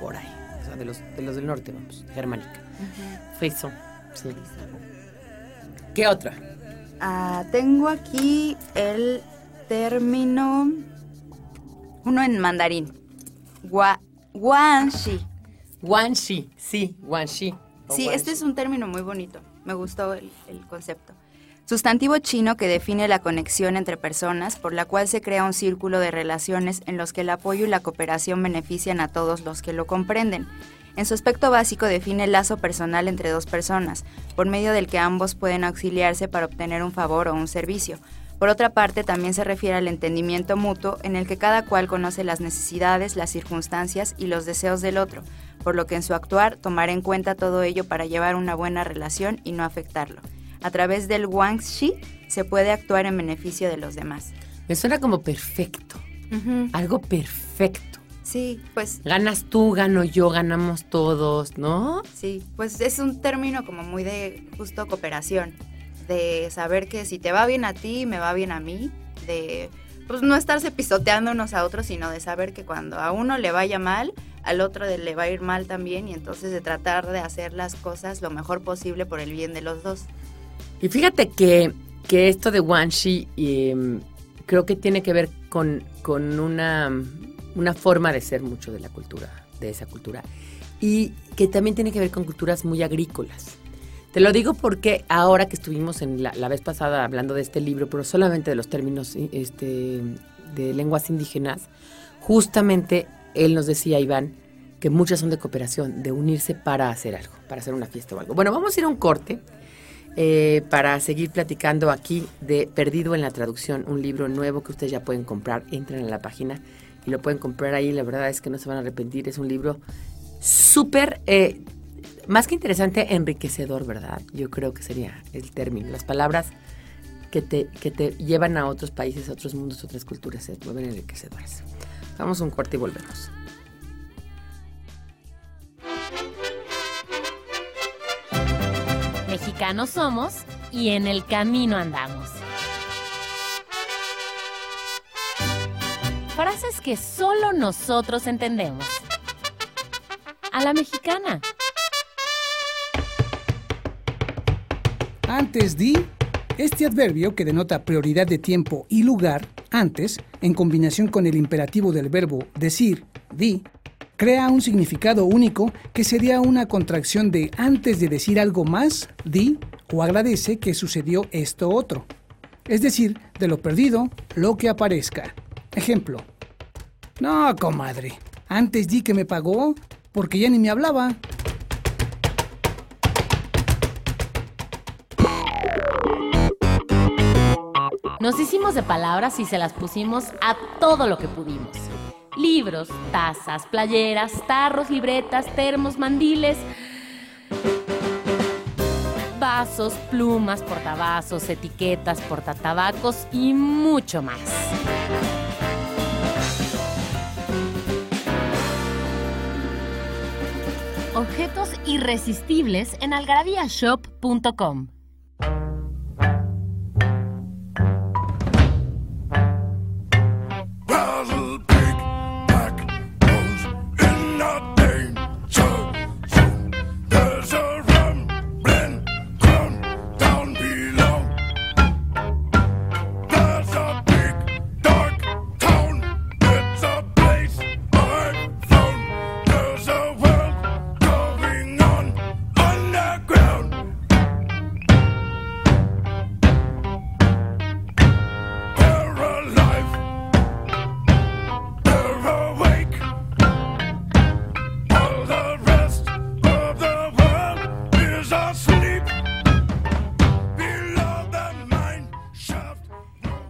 por ahí, o sea, de los, de los del norte, vamos, germánica. Uh-huh. Frisson, sí. ¿Qué otra? Ah, tengo aquí el término, uno en mandarín, Gua, Guanxi. Guanxi, sí, Guanxi. Sí, Guanxi. Este es un término muy bonito, me gustó el, el concepto. Sustantivo chino que define la conexión entre personas, por la cual se crea un círculo de relaciones en los que el apoyo y la cooperación benefician a todos los que lo comprenden. En su aspecto básico define el lazo personal entre dos personas, por medio del que ambos pueden auxiliarse para obtener un favor o un servicio. Por otra parte, también se refiere al entendimiento mutuo, en el que cada cual conoce las necesidades, las circunstancias y los deseos del otro, por lo que en su actuar tomará en cuenta todo ello para llevar una buena relación y no afectarlo. A través del Guanxi se puede actuar en beneficio de los demás. Me suena como perfecto, uh-huh. Algo perfecto. Sí, pues... Ganas tú, gano yo, ganamos todos, ¿no? Sí, pues es un término como muy de justo cooperación, de saber que si te va bien a ti, me va bien a mí, de pues no estarse pisoteando unos a otros, sino de saber que cuando a uno le vaya mal, al otro le va a ir mal también, y entonces de tratar de hacer las cosas lo mejor posible por el bien de los dos. Y fíjate que, que esto de Guanxi eh, creo que tiene que ver con, con una, una forma de ser mucho de la cultura, de esa cultura, y que también tiene que ver con culturas muy agrícolas. Te lo digo porque ahora que estuvimos en la, la vez pasada hablando de este libro, pero solamente de los términos este, de lenguas indígenas, justamente él nos decía, Iván, que muchas son de cooperación, de unirse para hacer algo, para hacer una fiesta o algo. Bueno, vamos a ir a un corte. Eh, para seguir platicando aquí de Perdido en la Traducción, un libro nuevo que ustedes ya pueden comprar. Entren a la página y lo pueden comprar ahí. La verdad es que no se van a arrepentir. Es un libro súper, eh, más que interesante, enriquecedor, ¿verdad? Yo creo que sería el término. Las palabras que te, que te llevan a otros países, a otros mundos, a otras culturas, se vuelven enriquecedoras. Vamos a un corte y volvemos. Mexicanos somos y en el camino andamos. Frases que solo nosotros entendemos. A la mexicana. Antes di, este adverbio que denota prioridad de tiempo y lugar, antes, en combinación con el imperativo del verbo decir, di, crea un significado único que sería una contracción de antes de decir algo más, di o agradece que sucedió esto otro. Es decir, de lo perdido, lo que aparezca. Ejemplo. No, comadre, antes di que me pagó porque ya ni me hablaba. Nos hicimos de palabras y se las pusimos a todo lo que pudimos. Libros, tazas, playeras, tarros, libretas, termos, mandiles, vasos, plumas, portavasos, etiquetas, portatabacos y mucho más. Objetos irresistibles en algarabía shop punto com.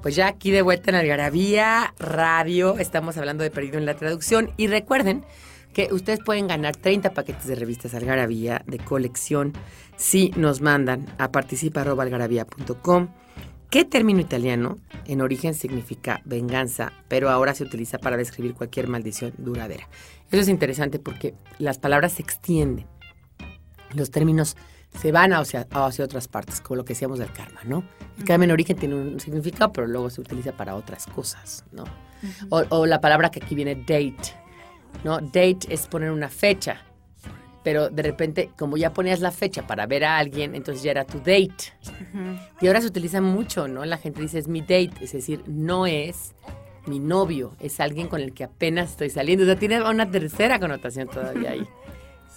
Pues ya aquí de vuelta en Algarabía Radio, estamos hablando de Perdido en la Traducción y recuerden que ustedes pueden ganar treinta paquetes de revistas Algarabía de colección si nos mandan a participa arroba algarabía punto com. ¿Qué término italiano en origen significa venganza, pero ahora se utiliza para describir cualquier maldición duradera? Eso es interesante porque las palabras se extienden, los términos se van hacia, hacia otras partes, como lo que decíamos del karma, ¿no? El karma en origen tiene un significado, pero luego se utiliza para otras cosas, ¿no? Uh-huh. O, o la palabra que aquí viene, date, ¿no? Date es poner una fecha, pero de repente, como ya ponías la fecha para ver a alguien, entonces ya era tu date. Uh-huh. Y ahora se utiliza mucho, ¿no? La gente dice, es mi date, es decir, no es mi novio, es alguien con el que apenas estoy saliendo. O sea, tiene una tercera connotación todavía ahí.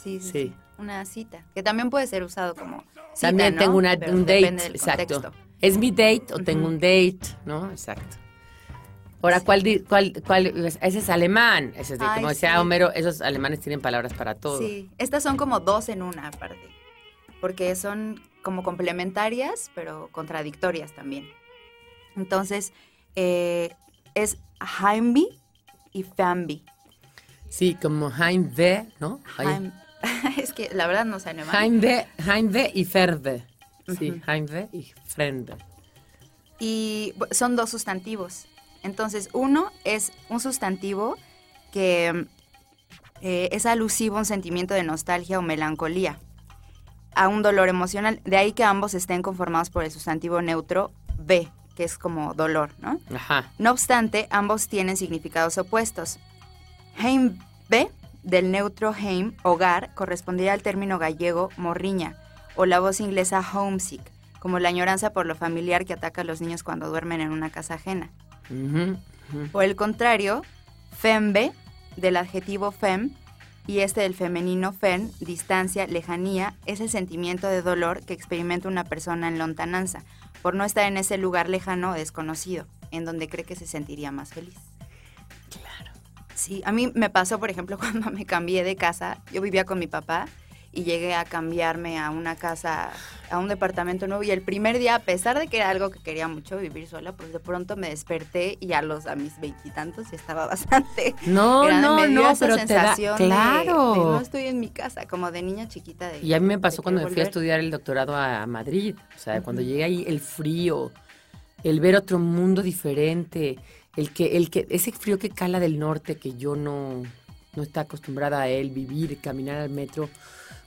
Sí, sí, sí. sí. Una cita, que también puede ser usado como cita, también, ¿no? Tengo una, un date, exacto. Contexto. Es mi date o tengo uh-huh. un date, ¿no? Exacto. Ahora, sí. ¿cuál, cuál, cuál, ese es alemán, ese es de, Ay, como decía sí. Homero, esos alemanes tienen palabras para todo. Sí, estas son como dos en una aparte, porque son como complementarias, pero contradictorias también. Entonces, eh, es Heimweh y Fambi. Sí, como Heimweh, ¿no? Heim... es que la verdad no sé alemán. Heimweh, Heimweh y Fernweh. Sí, uh-huh. Heimweh y Fernweh. Y son dos sustantivos. Entonces, uno es un sustantivo que eh, es alusivo a un sentimiento de nostalgia o melancolía, a un dolor emocional. De ahí que ambos estén conformados por el sustantivo neutro be, que es como dolor, ¿no? Ajá. No obstante, ambos tienen significados opuestos. Heimweh, del neutro heim, hogar, correspondería al término gallego morriña, o la voz inglesa homesick, como la añoranza por lo familiar que ataca a los niños cuando duermen en una casa ajena. Uh-huh, uh-huh. Por el contrario, fembe, del adjetivo fem, y este del femenino fen, distancia, lejanía, es el sentimiento de dolor que experimenta una persona en lontananza, por no estar en ese lugar lejano o desconocido, en donde cree que se sentiría más feliz. Claro. Sí, a mí me pasó, por ejemplo, cuando me cambié de casa, yo vivía con mi papá, y llegué a cambiarme a una casa, a un departamento nuevo, y el primer día, a pesar de que era algo que quería mucho, vivir sola, pues de pronto me desperté y a los a mis veintitantos ya estaba bastante no grande. no me dio no esa pero sensación te da, claro de, de no estoy en mi casa, como de niña chiquita de, y a mí me pasó cuando me volver. fui a estudiar el doctorado a Madrid, o sea, uh-huh. cuando llegué ahí, el frío, el ver otro mundo diferente, el que el que ese frío que cala del norte, que yo no no está acostumbrada a él, vivir, caminar al metro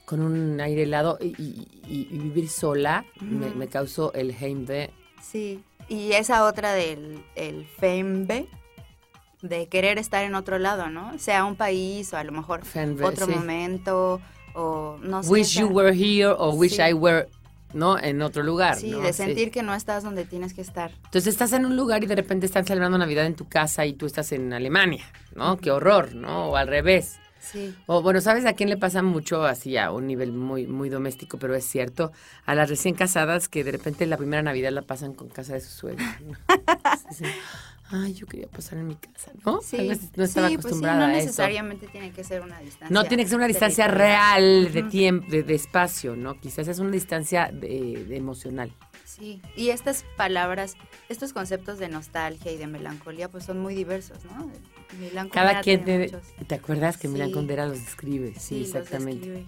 con un aire helado y, y, y vivir sola, uh-huh. me, me causó el Heimweh. Sí, y esa otra del el Fernweh, de querer estar en otro lado, ¿no? Sea un país o a lo mejor Fernweh, otro sí. momento, o no sé. Wish sea, you were here o sí. wish I were, ¿no? En otro lugar. Sí, ¿no? de sentir sí. que no estás donde tienes que estar. Entonces estás en un lugar y de repente están celebrando Navidad en tu casa y tú estás en Alemania, ¿no? Uh-huh. Qué horror, ¿no? O al revés. Sí. O bueno, ¿sabes a quién le pasa mucho así a un nivel muy muy doméstico, pero es cierto? A las recién casadas que de repente la primera Navidad la pasan con casa de sus suegros, ¿no? Sí, sí. Ay, yo quería pasar en mi casa, ¿no? Sí. Tal vez no estaba sí, acostumbrada pues sí, no a eso. No necesariamente tiene que ser una distancia. No tiene que ser una distancia real de tiempo, de, de espacio, ¿no? Quizás es una distancia de, de emocional. Sí, y estas palabras, estos conceptos de nostalgia y de melancolía, pues son muy diversos, ¿no? Milán Kundera. Cada quien tiene te, ¿te acuerdas que sí. Milán Kundera los describe? Sí, sí exactamente. Describe.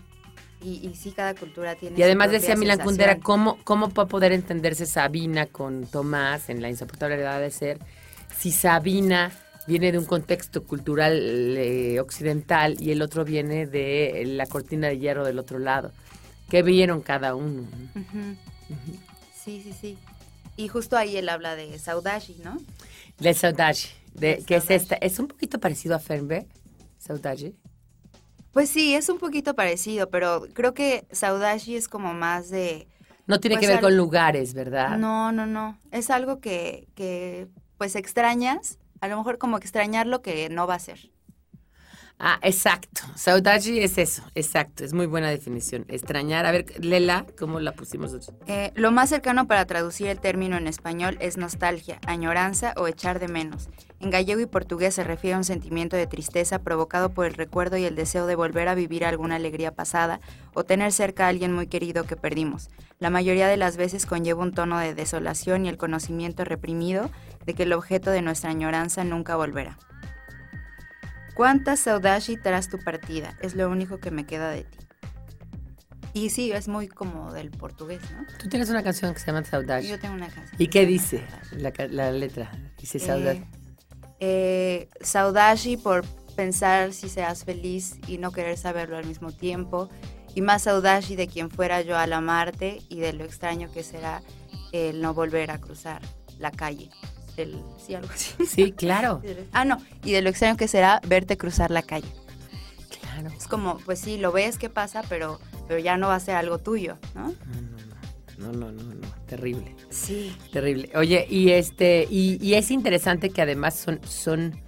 Y, y sí, cada cultura tiene. Y además decía Milán Kundera, ¿cómo, ¿cómo va a poder entenderse Sabina con Tomás en La insoportable edad de ser? Si Sabina viene de un contexto cultural eh, occidental y el otro viene de la cortina de hierro del otro lado. ¿Qué vieron cada uno? Uh-huh. Uh-huh. Sí, sí, sí. Y justo ahí él habla de Saudade, ¿no? De Saudade. De, ¿Qué es esta? ¿Es un poquito parecido a Fernweh, Saudade? Pues sí, es un poquito parecido, pero creo que Saudade es como más de... No tiene pues, que ver al... con lugares, ¿verdad? No, no, no. Es algo que, que, pues, extrañas, a lo mejor como que extrañar lo que no va a ser. Ah, exacto. Saudade es eso, exacto. Es muy buena definición. Extrañar. A ver, léela, ¿cómo la pusimos? Eh, lo más cercano para traducir el término en español es nostalgia, añoranza o echar de menos. En gallego y portugués se refiere a un sentimiento de tristeza provocado por el recuerdo y el deseo de volver a vivir alguna alegría pasada o tener cerca a alguien muy querido que perdimos. La mayoría de las veces conlleva un tono de desolación y el conocimiento reprimido de que el objeto de nuestra añoranza nunca volverá. ¿Cuántas saudade tras tu partida? Es lo único que me queda de ti. Y sí, es muy como del portugués, ¿no? Tú tienes una canción que se llama Saudade. Yo tengo una canción. ¿Y qué dice la, la letra? Dice eh, saudade. Eh, saudade por pensar si seas feliz y no querer saberlo al mismo tiempo. Y más saudade de quien fuera yo al amarte y de lo extraño que será el no volver a cruzar la calle. Del, sí, algo así. Sí, claro. Ah, no, y de lo extraño que será verte cruzar la calle. Claro. Es como, pues sí, lo ves, qué pasa, pero, pero ya no va a ser algo tuyo, ¿no? No, no, no, no, no, no. Terrible. Sí. Terrible. Oye, y este, y, y es interesante que además son, son,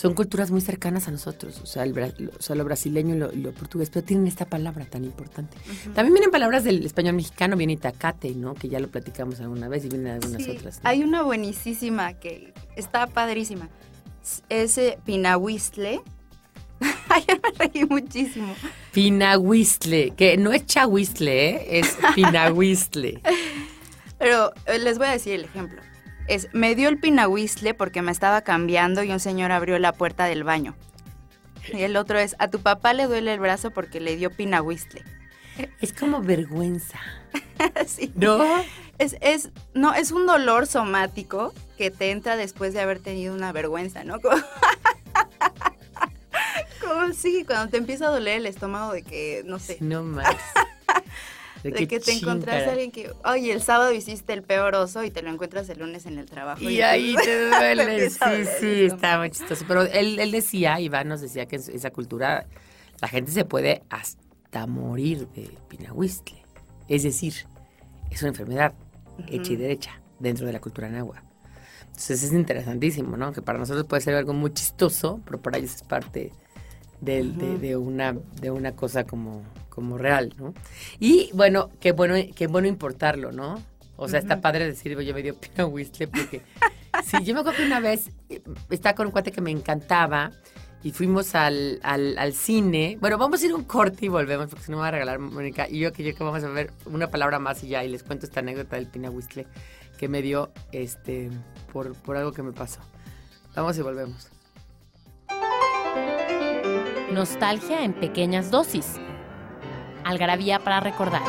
son culturas muy cercanas a nosotros, o sea, el, o sea lo brasileño y lo, lo portugués, pero tienen esta palabra tan importante. Uh-huh. También vienen palabras del español mexicano, viene itacate, ¿no? Que ya lo platicamos alguna vez y vienen algunas sí, otras, ¿no? Hay una buenísima que está padrísima, ese Pinahuistle. Ayer me reí muchísimo. Pinahuistle, que no es chahuistle, ¿eh? Es Pinahuistle. Pero les voy a decir el ejemplo. Es, me dio el Pinahuistle porque me estaba cambiando y un señor abrió la puerta del baño. Y el otro es, a tu papá le duele el brazo porque le dio Pinahuistle. Es como vergüenza. Sí. ¿No? Es, es, no, es un dolor somático que te entra después de haber tenido una vergüenza, ¿no? Como... Como sí, cuando te empieza a doler el estómago de que, no sé. No más. De, de que, que te encontraste a alguien que, oye, el sábado hiciste el peor oso y te lo encuentras el lunes en el trabajo. Y, y ahí te, te duele. Sí, sí, está muy chistoso. Pero él, él decía, Iván nos decía que en esa cultura la gente se puede hasta morir de Pinahuistle. Es decir, es una enfermedad uh-huh. hecha y derecha dentro de la cultura náhuatl. Entonces es interesantísimo, ¿no? Que para nosotros puede ser algo muy chistoso, pero para ellos es parte... De, uh-huh. de, de, una, de una cosa como, como real, ¿no? Y, bueno, qué bueno qué bueno importarlo, ¿no? O sea, uh-huh. está padre decir, yo me dio Pinahuistle porque... Sí, yo me acuerdo que una vez estaba con un cuate que me encantaba y fuimos al, al, al cine. Bueno, vamos a ir un corte y volvemos porque si no me va a regalar Mónica. Y yo que yo que vamos a ver una palabra más y ya, y les cuento esta anécdota del Pinahuistle que me dio este por, por algo que me pasó. Vamos y volvemos. Nostalgia en pequeñas dosis. Algarabía para recordar.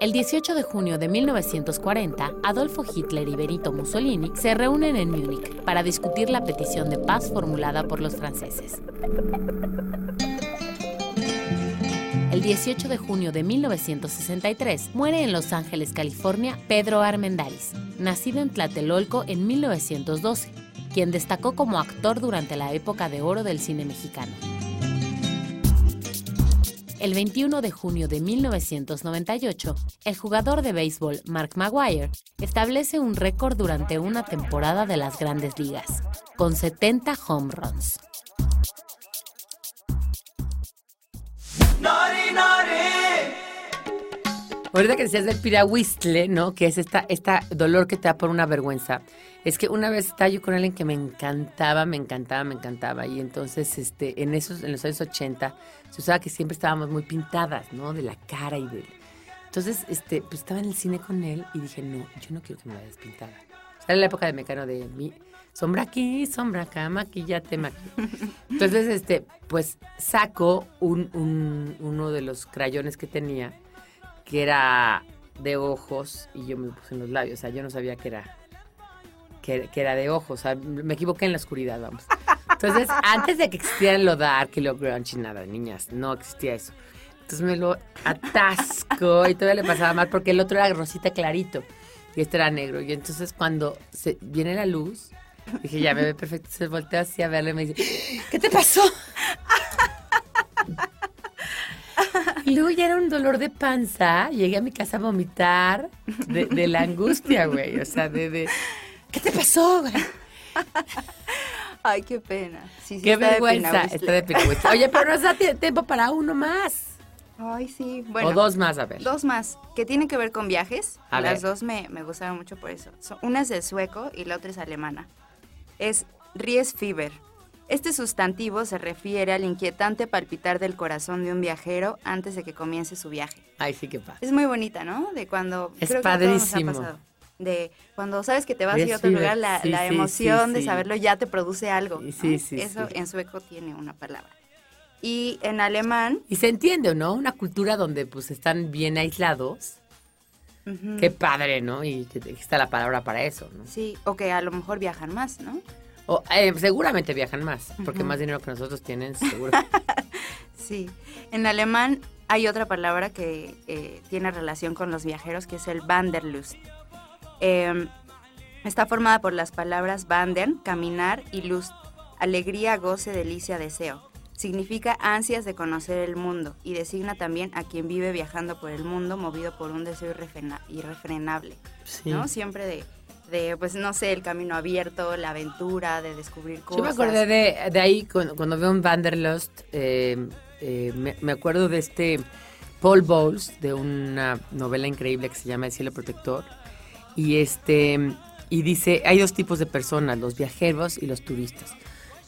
El dieciocho de junio de mil novecientos cuarenta, Adolfo Hitler y Benito Mussolini se reúnen en Múnich para discutir la petición de paz formulada por los franceses. El dieciocho de junio de mil novecientos sesenta y tres muere en Los Ángeles, California, Pedro Armendáriz, nacido en Tlatelolco en mil novecientos doce, quien destacó como actor durante la época de oro del cine mexicano. El veintiuno de junio de mil novecientos noventa y ocho, el jugador de béisbol Mark Maguire establece un récord durante una temporada de las Grandes Ligas, con setenta home runs. ¡Nori, nori! Ahorita que decías del Pinahuistle, ¿no? Que es esta, esta dolor que te da por una vergüenza. Es que una vez estaba yo con alguien que me encantaba, me encantaba, me encantaba. Y entonces, este, en esos, en los años ochenta, se usaba que siempre estábamos muy pintadas, ¿no? De la cara y de... Entonces, este, pues estaba en el cine con él y dije, no, yo no quiero que me vayas pintada. Era la época de Mecano de mi... Sombra aquí, sombra acá, maquillate, maquillate. Entonces, este, pues saco un, un, uno de los crayones que tenía, que era de ojos, y yo me puse en los labios. O sea, yo no sabía que era, que, que era de ojos. O sea, me equivoqué en la oscuridad, vamos. Entonces, antes de que existiera lo dark y lo grunge, nada, niñas, no existía eso. Entonces me lo atasco y todavía le pasaba mal porque el otro era rosita clarito y este era negro. Y entonces cuando se viene la luz... Dije, ya me ve perfecto. Se voltea así a verlo y me dice, ¿qué te pasó? Y luego ya era un dolor de panza. Llegué a mi casa a vomitar de, de la angustia, güey. O sea, de, de, ¿qué te pasó, güey? Ay, qué pena. Sí, sí, qué está vergüenza. De está de Pinahuistle. Oye, pero nos da tiempo para uno más. Ay, sí. Bueno, o dos más, a ver. Dos más, que tienen que ver con viajes. A Las ver. dos me, me gustaron mucho por eso. So, una es de sueco y la otra es alemana. Es Riesfieber. Este sustantivo se refiere al inquietante palpitar del corazón de un viajero antes de que comience su viaje. Ay, sí, qué padre. Es muy bonita, ¿no? De cuando... Es creo padrísimo. Que nos ha de cuando sabes que te vas Ries a otro Fieber. Lugar, la, sí, la emoción sí, sí, de sí. saberlo ya te produce algo. Sí, sí, ¿no? sí Eso sí. en sueco tiene una palabra. Y en alemán... Y se entiende, ¿no? Una cultura donde pues están bien aislados. Uh-huh. Qué padre, ¿no? Y que está la palabra para eso, ¿no? Sí, o que a lo mejor viajan más, ¿no? O, eh, seguramente viajan más, porque uh-huh. más dinero que nosotros tienen, seguro. Sí. En alemán hay otra palabra que eh, tiene relación con los viajeros, que es el Wanderlust. Eh, está formada por las palabras Wandern, caminar, y Lust, alegría, goce, delicia, deseo. significa ansias de conocer el mundo y designa también a quien vive viajando por el mundo movido por un deseo irrefrena- irrefrenable, sí. ¿no? Siempre de, de, pues no sé, el camino abierto, la aventura, de descubrir cosas. Yo me acordé de, de ahí, cuando, cuando veo un Wanderlust, eh, eh, me, me acuerdo de este Paul Bowles, de una novela increíble que se llama El cielo protector, y este... Y dice, hay dos tipos de personas, los viajeros y los turistas.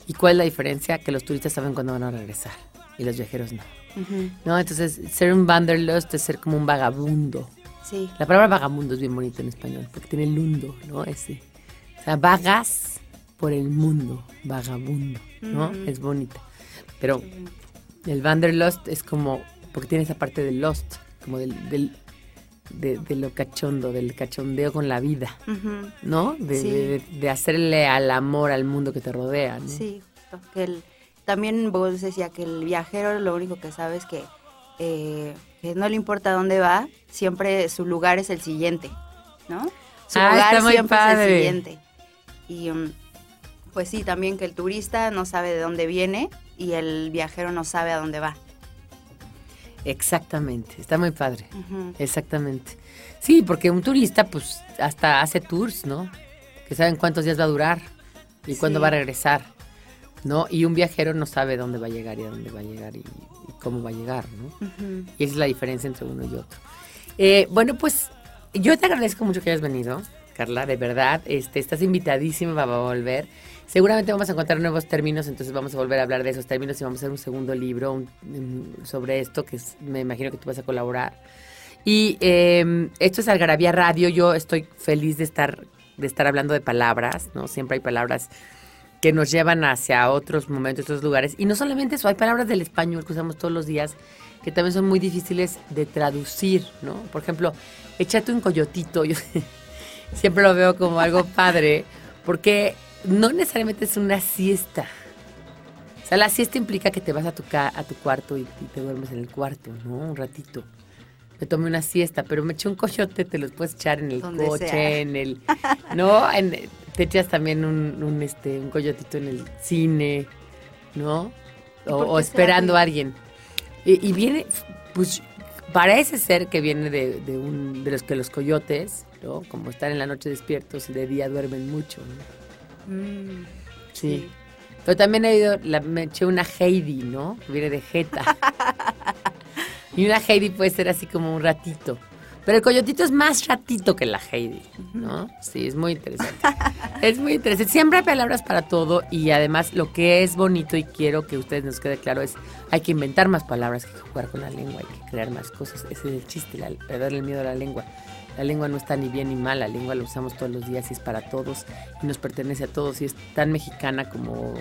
¿Y cuál es la diferencia? Que los turistas saben cuándo van a regresar y los viajeros no. Uh-huh. No, entonces, ser un wanderlust es ser como un vagabundo. Sí. La palabra vagabundo es bien bonita en español, porque tiene el lundo, ¿no? Ese. O sea, vagas por el mundo, vagabundo, ¿no? Uh-huh. Es bonita. Pero el wanderlust es como, porque tiene esa parte del lost, como del... del De, de lo cachondo, del cachondeo con la vida, uh-huh. ¿no? De, sí. de, de hacerle al amor al mundo que te rodea, ¿no? Sí, justo. Que el, también vos decía que el viajero lo único que sabe es que, eh, que no le importa dónde va, siempre su lugar es el siguiente, ¿no? Su ah, lugar está siempre muy padre. Es el siguiente. Y um, pues sí, también que el turista no sabe de dónde viene y el viajero no sabe a dónde va. Exactamente, está muy padre, uh-huh. Exactamente. Sí, porque un turista pues hasta hace tours, ¿no? Que saben cuántos días va a durar y sí. cuándo va a regresar, ¿no? Y un viajero no sabe dónde va a llegar y a dónde va a llegar y, y cómo va a llegar, ¿no? Uh-huh. Y esa es la diferencia entre uno y otro. Eh, bueno, pues yo te agradezco mucho que hayas venido, Carla, de verdad, este, estás invitadísima para volver. Seguramente vamos a encontrar nuevos términos, entonces vamos a volver a hablar de esos términos y vamos a hacer un segundo libro un, um, sobre esto, que es, me imagino que tú vas a colaborar. Y eh, esto es Algarabía Radio, yo estoy feliz de estar, de estar hablando de palabras, ¿no? Siempre hay palabras que nos llevan hacia otros momentos, otros lugares. Y no solamente eso, hay palabras del español que usamos todos los días que también son muy difíciles de traducir, ¿no? Por ejemplo, échate un coyotito, yo siempre lo veo como algo padre, porque... No necesariamente es una siesta. O sea, la siesta implica que te vas a tu, ca- a tu cuarto y, y te duermes en el cuarto, ¿no? Un ratito. Me tomé una siesta, pero me eché un coyote, te los puedes echar en el donde coche, sea. En el... ¿No? En, te echas también un, un, este, un coyotito en el cine, ¿no? O, o esperando a alguien. Y, y viene, pues, parece ser que viene de, de, un, de los que los coyotes, ¿no? Como están en la noche despiertos y de día duermen mucho, ¿no? Mm, sí. sí, pero también he oído, la, me eché una Heidi, ¿no? Viene de Jeta. Y una Heidi puede ser así como un ratito, pero el coyotito es más ratito que la Heidi, ¿no? Sí, es muy interesante. Es muy interesante, siempre hay palabras para todo y además lo que es bonito y quiero que ustedes nos quede claro es hay que inventar más palabras, hay que jugar con la lengua, hay que crear más cosas, ese es el chiste, la, perderle el miedo a la lengua. La lengua no está ni bien ni mal, la lengua la usamos todos los días y es para todos y nos pertenece a todos y es tan mexicana como...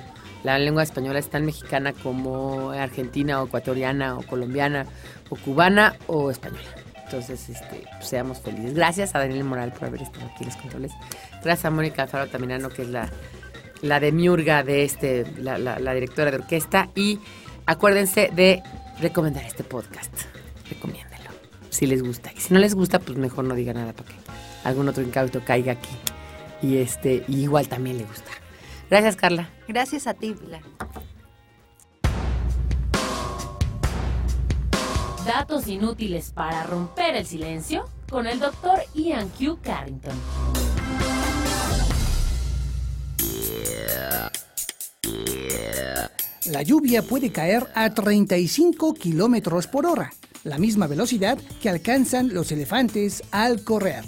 La lengua española es tan mexicana como argentina o ecuatoriana o colombiana o cubana o española. Entonces, este, pues, seamos felices. Gracias a Daniel Elmoral por haber estado aquí en los controles. Gracias a Mónica Alfaro Altamirano, que es la, la demiurga de este, la, la, la directora de orquesta. Y acuérdense de recomendar este podcast. Recomiendo. Si les gusta. Y si no les gusta, pues mejor no diga nada para que algún otro incauto caiga aquí. Y este, y igual también le gusta. Gracias, Carla. Gracias a ti, Pilar. Datos inútiles para romper el silencio con el doctor Ian Q. Carrington. La lluvia puede caer a treinta y cinco kilómetros por hora. La misma velocidad que alcanzan los elefantes al correr.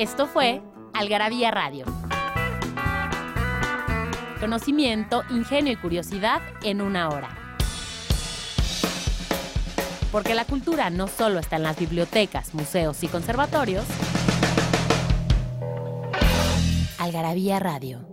Esto fue Algarabía Radio. Conocimiento, ingenio y curiosidad en una hora. Porque la cultura no solo está en las bibliotecas, museos y conservatorios. Algarabía Radio.